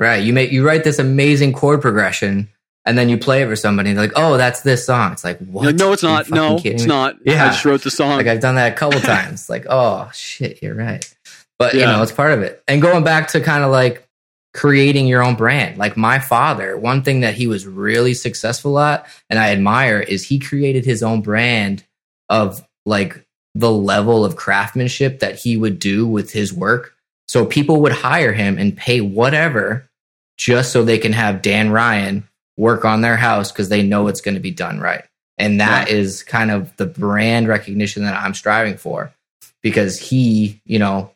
right? You make you write this amazing chord progression, and then you play it for somebody. And they're like, oh, that's this song. It's like, what? Like, no, it's not. No, it's me? not. Yeah, I just wrote the song. Like I've done that a couple times. Like, oh shit, you're right. But yeah. you know, it's part of it. And going back to kind of like creating your own brand. Like my father, one thing that he was really successful at, and I admire, is he created his own brand of like the level of craftsmanship that he would do with his work. So people would hire him and pay whatever just so they can have Dan Ryan work on their house because they know it's going to be done right. And that yeah. is kind of the brand recognition that I'm striving for, because he, you know,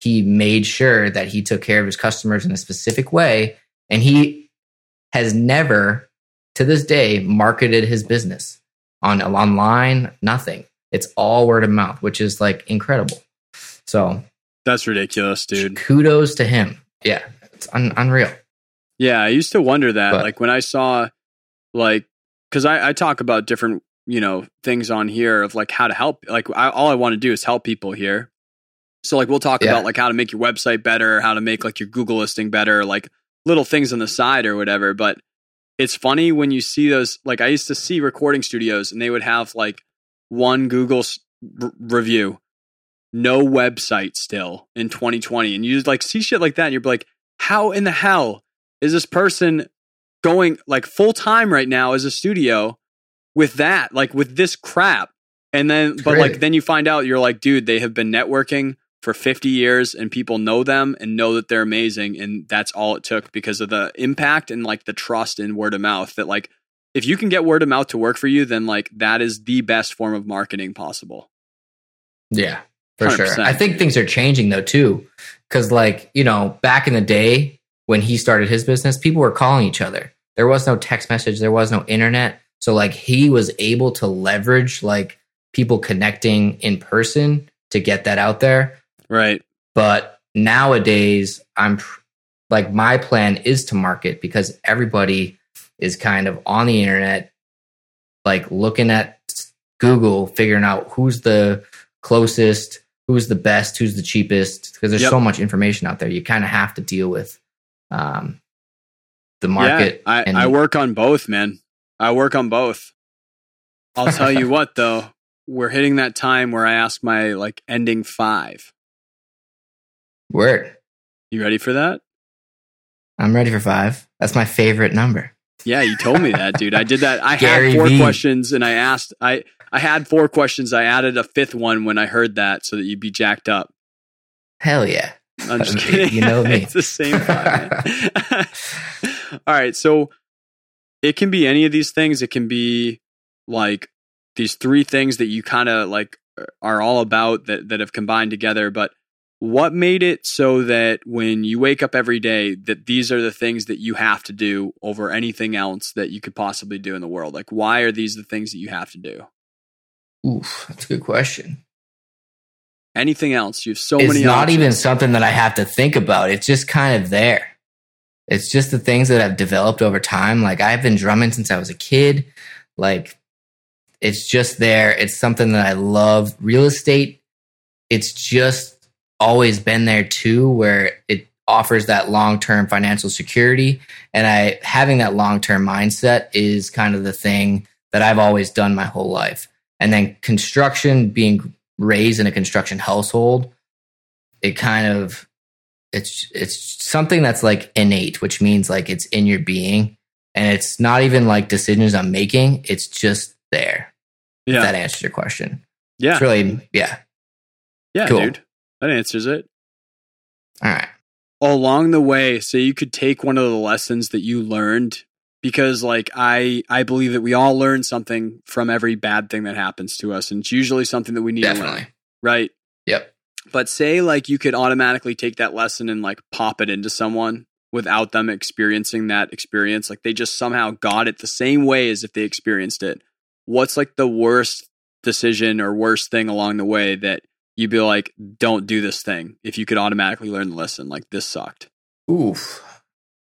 he made sure that he took care of his customers in a specific way. And he has never to this day, marketed his business on online, nothing. It's all word of mouth, which is like incredible. So that's ridiculous, dude. Kudos to him. Yeah, it's un- unreal. Yeah, I used to wonder that, but, like when I saw, like, because I, I talk about different, you know, things on here of like how to help. Like, I, all I want to do is help people here. So, like, we'll talk yeah. about like how to make your website better, how to make like your Google listing better, like little things on the side or whatever. But it's funny when you see those. Like, I used to see recording studios, and they would have like one Google r- review, no website still in twenty twenty, and you just like see shit like that, and you're like, how in the hell is this person going like full time right now as a studio with that, like with this crap? And then, it's but crazy. Like, then you find out you're like, dude, they have been networking for fifty years and people know them and know that they're amazing. And that's all it took because of the impact and like the trust in word of mouth that like, if you can get word of mouth to work for you, then like that is the best form of marketing possible. Yeah, for one hundred percent. Sure. I think things are changing though too. Cause like, you know, back in the day, when he started his business, people were calling each other. There was no text message. There was no internet. So like he was able to leverage like people connecting in person to get that out there. Right. But nowadays I'm like, my plan is to market because everybody is kind of on the internet, like looking at Google, figuring out who's the closest, who's the best, who's the cheapest. Cause there's yep. so much information out there. You kind of have to deal with Um, the market. Yeah, I, and- I work on both, man. I work on both. I'll tell you what, though, we're hitting that time where I ask my like ending five. Word. You ready for that? I'm ready for five. That's my favorite number. Yeah, you told me that, dude. I did that. I had four v. questions, and I asked. I I had four questions. I added a fifth one when I heard that, so that you'd be jacked up. Hell yeah. I'm just kidding. You know me. It's the same time. All right. So it can be any of these things. It can be like these three things that you kind of like are all about that, that have combined together. But what made it so that when you wake up every day, that these are the things that you have to do over anything else that you could possibly do in the world? Like, why are these the things that you have to do? Oof, that's a good question. Anything else? You have so it's many. It's not options. Even something that I have to think about. It's just kind of there. It's just the things that I've developed over time. Like I've been drumming since I was a kid. Like it's just there. It's something that I love. Real estate. It's just always been there too, where it offers that long-term financial security. And I having that long-term mindset is kind of the thing that I've always done my whole life. And then construction, being raised in a construction household, it kind of it's it's something that's like innate, which means like it's in your being, and it's not even like decisions I'm making, it's just there. Yeah, if that answers your question. Yeah, it's really yeah yeah cool. Dude, that answers it. All right, along the way, so you could take one of the lessons that you learned, because like I, I believe that we all learn something from every bad thing that happens to us. And it's usually something that we need Definitely. To learn. Right? Yep. But say like you could automatically take that lesson and like pop it into someone without them experiencing that experience. Like they just somehow got it the same way as if they experienced it. What's like the worst decision or worst thing along the way that you'd be like, don't do this thing, if you could automatically learn the lesson? Like, this sucked. Oof.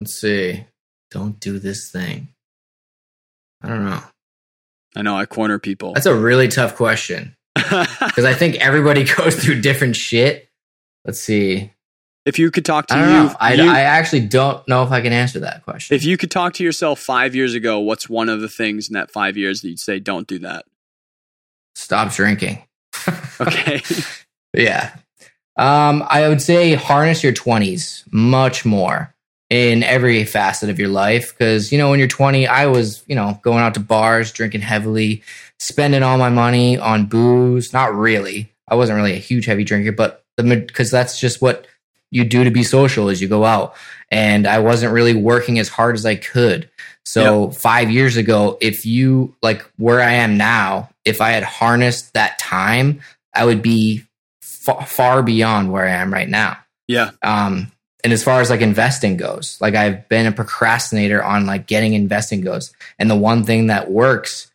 Let's see. Don't do this thing. I don't know. I know I corner people. That's a really tough question. Because I think everybody goes through different shit. Let's see. If you could talk to I you, I, you. I actually don't know if I can answer that question. If you could talk to yourself five years ago, what's one of the things in that five years that you'd say, don't do that? Stop drinking. Okay. Yeah. Um, I would say harness your twenties much more. In every facet of your life. Because, you know, when you're twenty, I was, you know, going out to bars, drinking heavily, spending all my money on booze. Not really. I wasn't really a huge heavy drinker, but because that's just what you do to be social is you go out. And I wasn't really working as hard as I could. So yep. five years ago, if you, like where I am now, if I had harnessed that time, I would be f- far beyond where I am right now. Yeah. Um. And as far as like investing goes, like I've been a procrastinator on like getting investing goes. And the one thing that works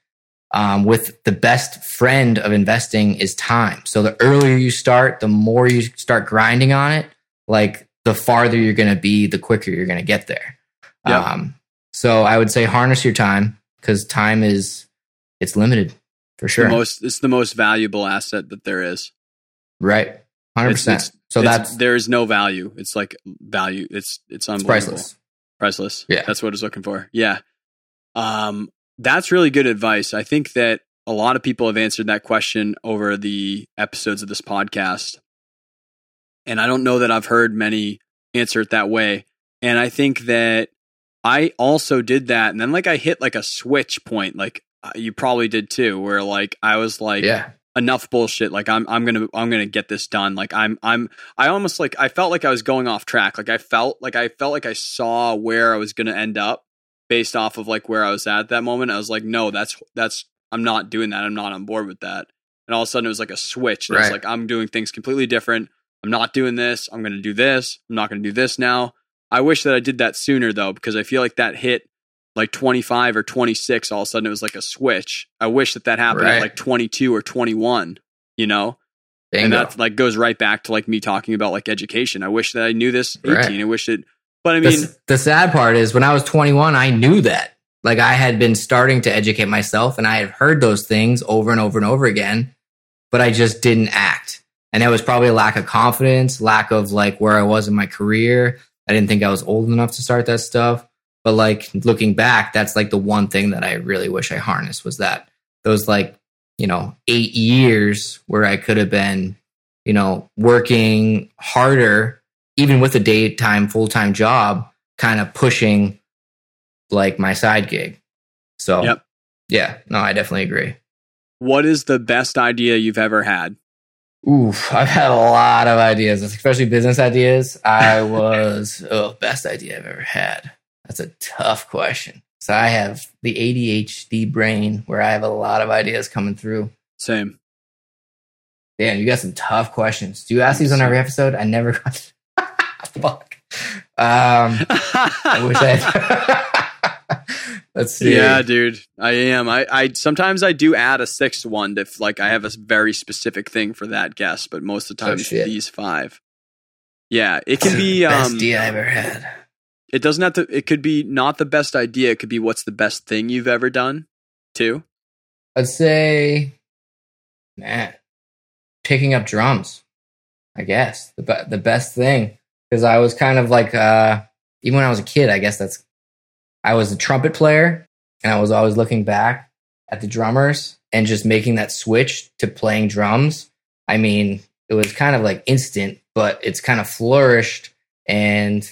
um, with the best friend of investing is time. So the earlier you start, the more you start grinding on it, like the farther you're going to be, the quicker you're going to get there. Yep. Um, so I would say harness your time, because time is, it's limited for sure. The most, it's the most valuable asset that there is. Right. one hundred percent. It's, it's, so it's, that's, there is no value. It's like value. It's, it's unbelievable. It's priceless. Priceless. Yeah. That's what I was looking for. Yeah. Um, that's really good advice. I think that a lot of people have answered that question over the episodes of this podcast. And I don't know that I've heard many answer it that way. And I think that I also did that. And then like I hit like a switch point, like you probably did too, where like, I was like, yeah. Enough bullshit. Like I'm, I'm going to, I'm going to get this done. Like I'm, I'm, I almost like, I felt like I was going off track. Like I felt like, I felt like I saw where I was going to end up based off of like where I was at, at that moment. I was like, no, that's, that's, I'm not doing that. I'm not on board with that. And all of a sudden it was like a switch. Right. It's like, I'm doing things completely different. I'm not doing this. I'm going to do this. I'm not going to do this now. I wish that I did that sooner though, because I feel like that hit like twenty-five or twenty-six, all of a sudden it was like a switch. I wish that that happened right at like twenty-two or twenty-one, you know? Bingo. And that like goes right back to like me talking about like education. I wish that I knew this eighteen. Right. I wish it, but I mean. The, the sad part is when I was twenty-one, I knew that. Like I had been starting to educate myself and I had heard those things over and over and over again, but I just didn't act. And it was probably a lack of confidence, lack of like where I was in my career. I didn't think I was old enough to start that stuff. But like looking back, that's like the one thing that I really wish I harnessed was that those like, you know, eight years where I could have been, you know, working harder, even with a daytime full-time job, kind of pushing like my side gig. So yep. yeah, no, I definitely agree. What is the best idea you've ever had? Oof, I've had a lot of ideas, especially business ideas. I was, oh, best idea I've ever had. That's a tough question. So I have the A D H D brain where I have a lot of ideas coming through. Same. Damn, you got some tough questions. Do you ask these on every episode? I never got fuck. Um, I wish I let's see. Yeah, dude. I am. I, I sometimes I do add a sixth one if like I have a very specific thing for that guest, but most of the time oh, it's these five. Yeah. It can be best um, idea I've ever had. It doesn't have to, it could be not the best idea. It could be what's the best thing you've ever done too. I'd say, man, picking up drums, I guess the, be- the best thing. Cause I was kind of like, uh, even when I was a kid, I guess that's, I was a trumpet player and I was always looking back at the drummers and just making that switch to playing drums. I mean, it was kind of like instant, but it's kind of flourished and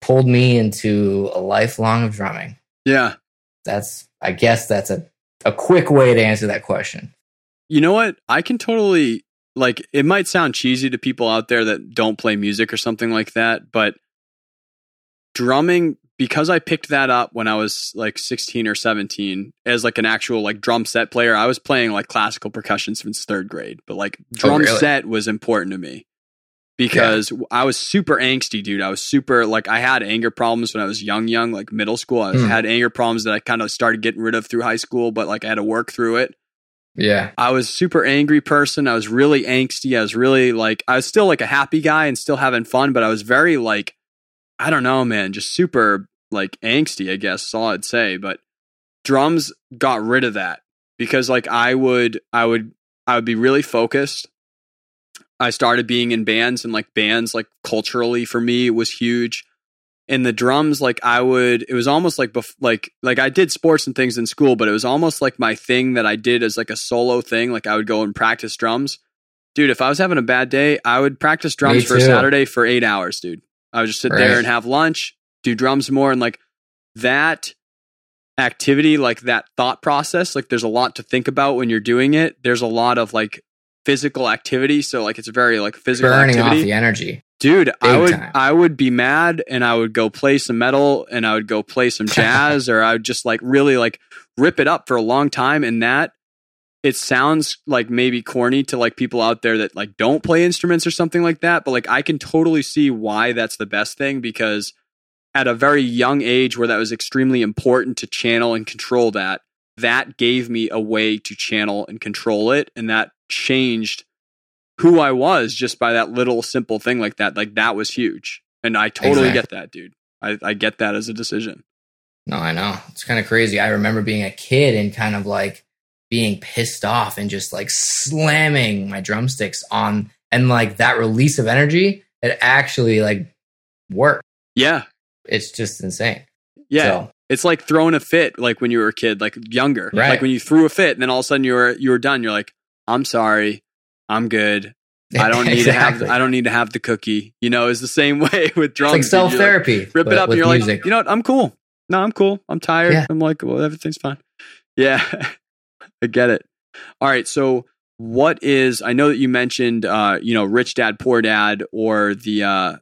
pulled me into a lifelong of drumming. Yeah. That's, I guess that's a, a quick way to answer that question. You know what? I can totally, like, it might sound cheesy to people out there that don't play music or something like that, but drumming, because I picked that up when I was like sixteen or seventeen as like an actual like drum set player, I was playing like classical percussion since third grade, but like drum oh, really? set was important to me. Because yeah. I was super angsty, dude. I was super, like, I had anger problems when I was young, young, like middle school. I was, mm. had anger problems that I kind of started getting rid of through high school, but like I had to work through it. Yeah. I was super angry person. I was really angsty. I was really like, I was still like a happy guy and still having fun, but I was very like, I don't know, man, just super like angsty, I guess is all I'd say. But drums got rid of that because like I would, I would, I would be really focused. I started being in bands and like bands, like culturally for me was huge. And the drums, like I would, it was almost like, bef- like, like I did sports and things in school, but it was almost like my thing that I did as like a solo thing. Like I would go and practice drums, dude. If I was having a bad day, I would practice drums for a Saturday for eight hours, dude. I would just sit right. there and have lunch, do drums more. And like that activity, like that thought process, like there's a lot to think about when you're doing it. There's a lot of like physical activity, so like it's very like physical burning activity. Off the energy, dude. Big I would time. I would be mad and I would go play some metal and I would go play some jazz or I would just like really like rip it up for a long time. And that it sounds like maybe corny to like people out there that like don't play instruments or something like that, but like I can totally see why that's the best thing, because at a very young age where that was extremely important to channel and control that, that gave me a way to channel and control it. And that changed who I was just by that little simple thing like that. Like that was huge. And I totally exactly. get that, dude. I, I get that as a decision. No, I know. It's kind of crazy. I remember being a kid and kind of like being pissed off and just like slamming my drumsticks on, and like that release of energy, it actually like worked. Yeah. It's just insane. Yeah. So. It's like throwing a fit, like when you were a kid, like younger, right. Like when you threw a fit and then all of a sudden you were, you were done. You're like, I'm sorry. I'm good. I don't need exactly. to have, the, I don't need to have the cookie, you know, is the same way with drums. It's like self-therapy. Like, rip it up. And you're music. Like, you know what? I'm cool. No, I'm cool. I'm tired. Yeah. I'm like, well, everything's fine. Yeah. I get it. All right. So what is, I know that you mentioned, uh, you know, Rich Dad, Poor Dad, or the, uh,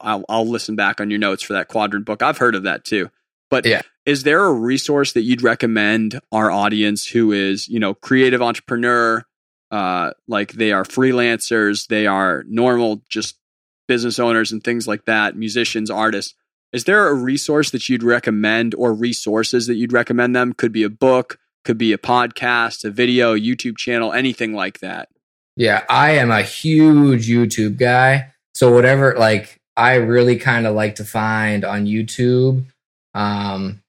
I'll, I'll listen back on your notes for that quadrant book. I've heard of that too. But yeah. Is there a resource that you'd recommend our audience who is, you know, creative entrepreneur, uh, like they are freelancers, they are normal, just business owners and things like that, musicians, artists. Is there a resource that you'd recommend or resources that you'd recommend them? Could be a book, could be a podcast, a video, YouTube channel, anything like that. Yeah, I am a huge YouTube guy. So whatever, like I really kind of like to find on YouTube um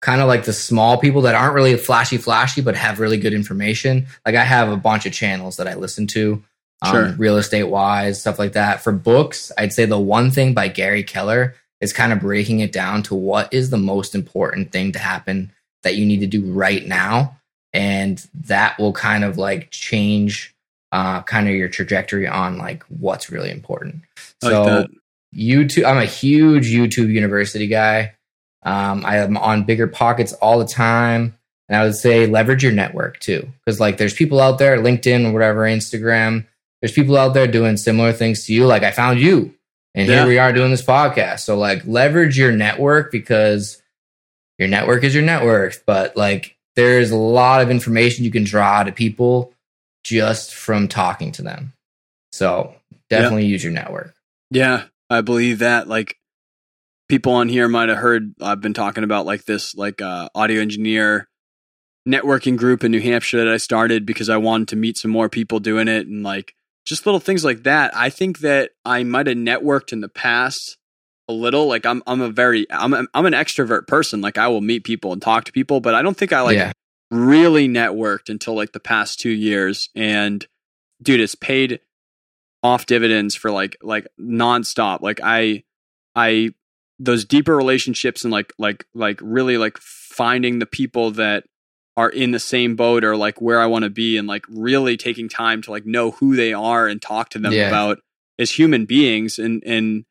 kind of like the small people that aren't really flashy flashy but have really good information. Like I have a bunch of channels that I listen to, um, sure. real estate wise, stuff like that. For books, I'd say The One Thing by Gary Keller is kind of breaking it down to what is the most important thing to happen that you need to do right now, and that will kind of like change uh kind of your trajectory on like what's really important. So like YouTube, I'm a huge YouTube University guy. Um, I am on BiggerPockets all the time. And I would say leverage your network too. Because like there's people out there, LinkedIn or whatever, Instagram. There's people out there doing similar things to you. Like I found you. And yeah. Here we are doing this podcast. So like leverage your network, because your network is your network. But like there's a lot of information you can draw to people just from talking to them. So definitely yeah. use your network. Yeah, I believe that. Like people on here might have heard I've been talking about like this like uh, audio engineer networking group in New Hampshire that I started because I wanted to meet some more people doing it, and like just little things like that. I think that I might have networked in the past a little. Like I'm I'm a very I'm I'm an extrovert person. Like I will meet people and talk to people, but I don't think I like yeah. really networked until like the past two years. And dude, it's paid off dividends for like like nonstop. Like I I. Those deeper relationships and like, like, like really like finding the people that are in the same boat or like where I want to be, and like really taking time to like know who they are and talk to them yeah. about as human beings. And, and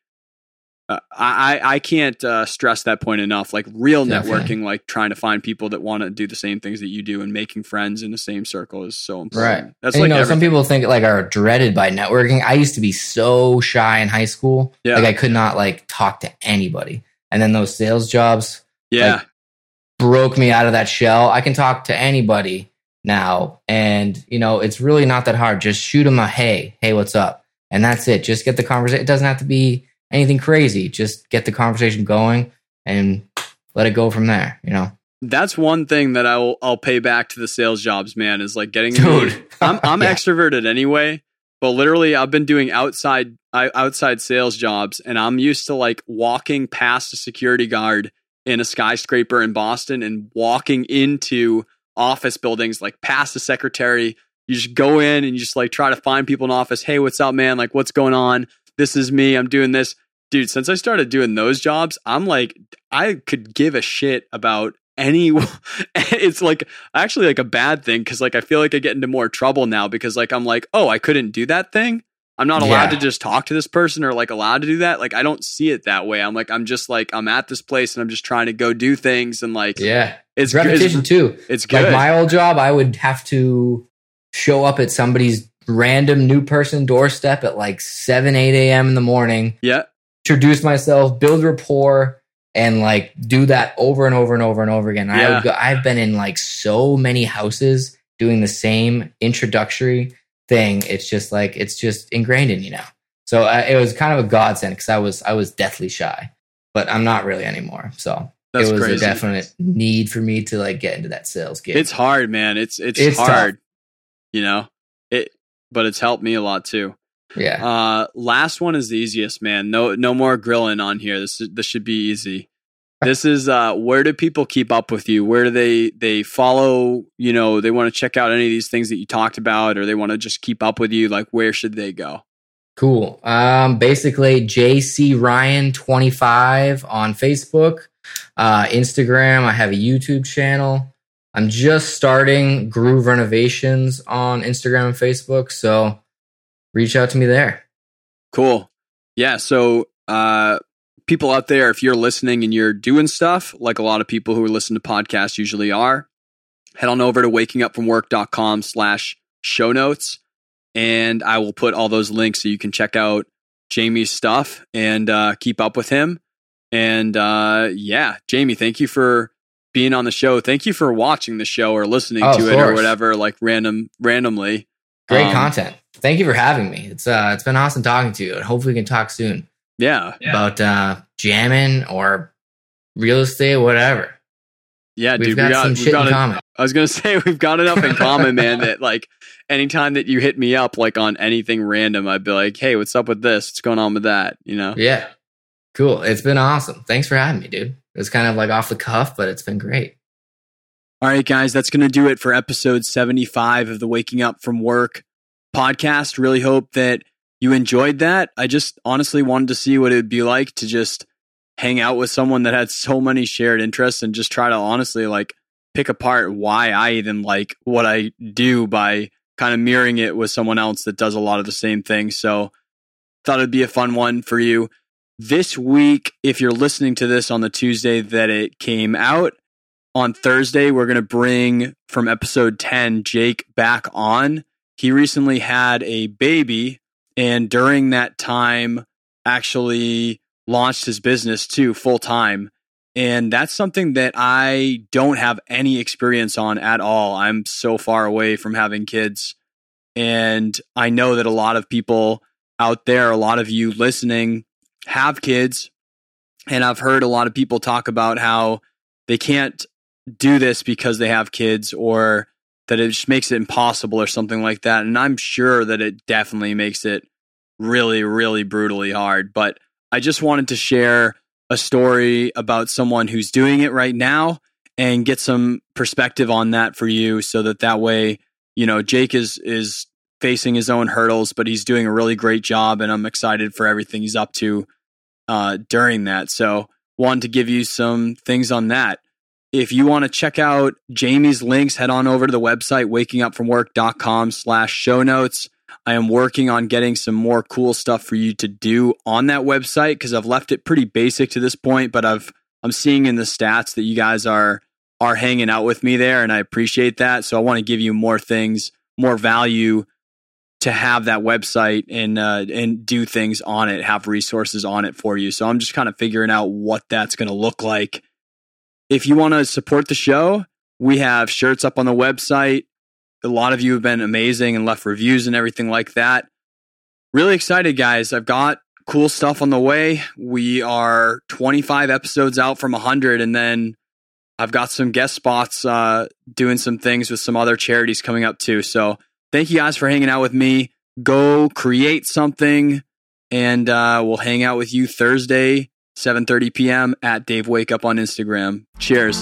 uh, I, I can't uh, stress that point enough, like real Definitely. Networking, like trying to find people that want to do the same things that you do and making friends in the same circle is so important. Right. That's and like, you know, some people think like are dreaded by networking. I used to be so shy in high school. Yeah. Like I could not like talk to anybody. And then those sales jobs yeah. like, broke me out of that shell. I can talk to anybody now. And you know, it's really not that hard. Just shoot them a, Hey, Hey, what's up? And that's it. Just get the conversation. It doesn't have to be anything crazy, just get the conversation going and let it go from there, you know? That's one thing that I'll I'll pay back to the sales jobs, man, is like getting Dude. I'm I'm yeah. extroverted anyway, but literally I've been doing outside outside sales jobs, and I'm used to like walking past a security guard in a skyscraper in Boston and walking into office buildings, like past the secretary. You just go in and you just like try to find people in office. Hey, what's up, man? Like, what's going on? This is me. I'm doing this. Dude, since I started doing those jobs, I'm like, I could give a shit about any, it's like actually like a bad thing. Cause like, I feel like I get into more trouble now because like, I'm like, oh, I couldn't do that thing. I'm not allowed yeah. to just talk to this person or like allowed to do that. Like, I don't see it that way. I'm like, I'm just like, I'm at this place and I'm just trying to go do things. And like, yeah, it's repetition it's, too. It's good. Like my old job, I would have to show up at somebody's random new person doorstep at like seven, eight a.m. in the morning. Yeah. Introduce myself, build rapport, and like do that over and over and over and over again. Yeah. I would go, I've been in like so many houses doing the same introductory thing, it's just like, it's just ingrained in you now. So I, it was kind of a godsend because I was, I was deathly shy, but I'm not really anymore. So That's it was crazy. a definite need for me to like get into that sales gig. It's hard, man. It's, it's, it's hard, tough. you know, it, but it's helped me a lot too. Yeah. Uh, last one is the easiest, man. No, no more grilling on here. This, this should be easy. This is, uh, where do people keep up with you? Where do they, they follow, you know, they want to check out any of these things that you talked about, or they want to just keep up with you? Like, where should they go? Cool. Um, basically J C Ryan twenty-five on Facebook, uh, Instagram. I have a YouTube channel. I'm just starting Groove Renovations on Instagram and Facebook. So reach out to me there. Cool. Yeah. So, uh, people out there, if you're listening and you're doing stuff, like a lot of people who listen to podcasts usually are, head on over to wakingupfromwork.com slash show notes. And I will put all those links so you can check out Jamie's stuff and uh, keep up with him. And uh, yeah, Jamie, thank you for being on the show. Thank you for watching the show or listening oh, to it or whatever, like random, randomly. Great um, content. Thank you for having me. It's uh, It's been awesome talking to you, and hopefully we can talk soon. Yeah. About uh, jamming or real estate, whatever. Yeah, we've dude, got we got some shit got in it, common. I was going to say, we've got enough in common, man, that like anytime that you hit me up, like on anything random, I'd be like, hey, what's up with this? What's going on with that? You know? Yeah. Cool. It's been awesome. Thanks for having me, dude. It was kind of like off the cuff, but it's been great. All right, guys, that's going to do it for episode seventy-five of the Waking Up From Work podcast. Really hope that you enjoyed that. I just honestly wanted to see what it would be like to just hang out with someone that had so many shared interests and just try to honestly like pick apart why I even like what I do by kind of mirroring it with someone else that does a lot of the same thing. So thought it'd be a fun one for you this week. If you're listening to this on the Tuesday that it came out, on Thursday, we're going to bring from episode ten, Jake back on. He recently had a baby, and during that time, actually launched his business too, full time. And that's something that I don't have any experience on at all. I'm so far away from having kids. And I know that a lot of people out there, a lot of you listening, have kids. And I've heard a lot of people talk about how they can't do this because they have kids, or that it just makes it impossible or something like that. And I'm sure that it definitely makes it really, really brutally hard. But I just wanted to share a story about someone who's doing it right now and get some perspective on that for you, so that that way, you know, Jake is is facing his own hurdles, but he's doing a really great job, and I'm excited for everything he's up to uh, during that. So wanted to give you some things on that. If you want to check out Jamie's links, head on over to the website, wakingupfromwork.com slash show notes. I am working on getting some more cool stuff for you to do on that website, because I've left it pretty basic to this point, but I've, I'm seeing in the stats that you guys are, are hanging out with me there, and I appreciate that. So I want to give you more things, more value to have that website and, uh, and do things on it, have resources on it for you. So I'm just kind of figuring out what that's going to look like. If you want to support the show, we have shirts up on the website. A lot of you have been amazing and left reviews and everything like that. Really excited, guys. I've got cool stuff on the way. We are twenty-five episodes out from one hundred, and then I've got some guest spots uh, doing some things with some other charities coming up too. So thank you guys for hanging out with me. Go create something, and uh, we'll hang out with you Thursday, seven thirty p.m. at Dave Wake Up on Instagram. Cheers.